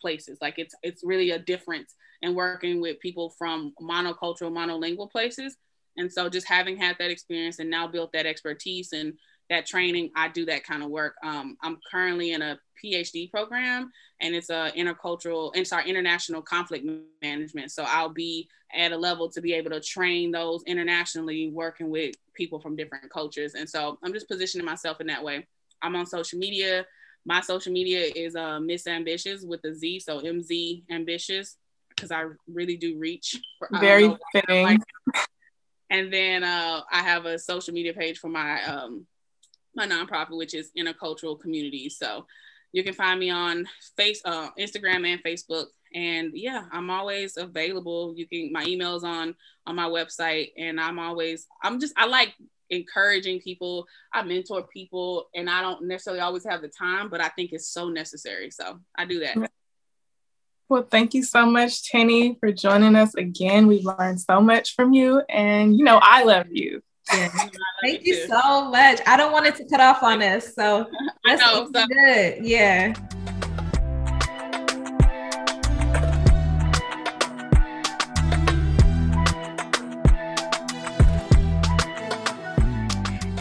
places. Like it's really a difference in working with people from monocultural, monolingual places. And so just having had that experience and now built that expertise and that training, I do that kind of work. I'm currently in a PhD program, and it's International Conflict Management. So I'll be at a level to be able to train those internationally working with people from different cultures. And so I'm just positioning myself in that way. I'm on social media. My social media is Miss Ambitious with a Z, so MZ Ambitious, because I really do reach. Very fitting. And then I have a social media page for my nonprofit, which is Intercultural Communities. So you can find me on Instagram and Facebook. And yeah, I'm always available. My email's on my website, and I like encouraging people. I mentor people, and I don't necessarily always have the time, but I think it's so necessary. So I do that. Well, thank you so much, Teni, for joining us again. We've learned so much from you, and I love you. Yeah. Thank you so much. I don't want it to cut off on us, so that's good. Yeah.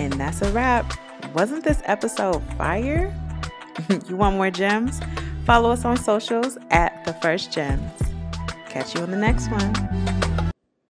And that's a wrap. Wasn't this episode fire? You want more gems? Follow us on socials @TheFirstGems. Catch you on the next one.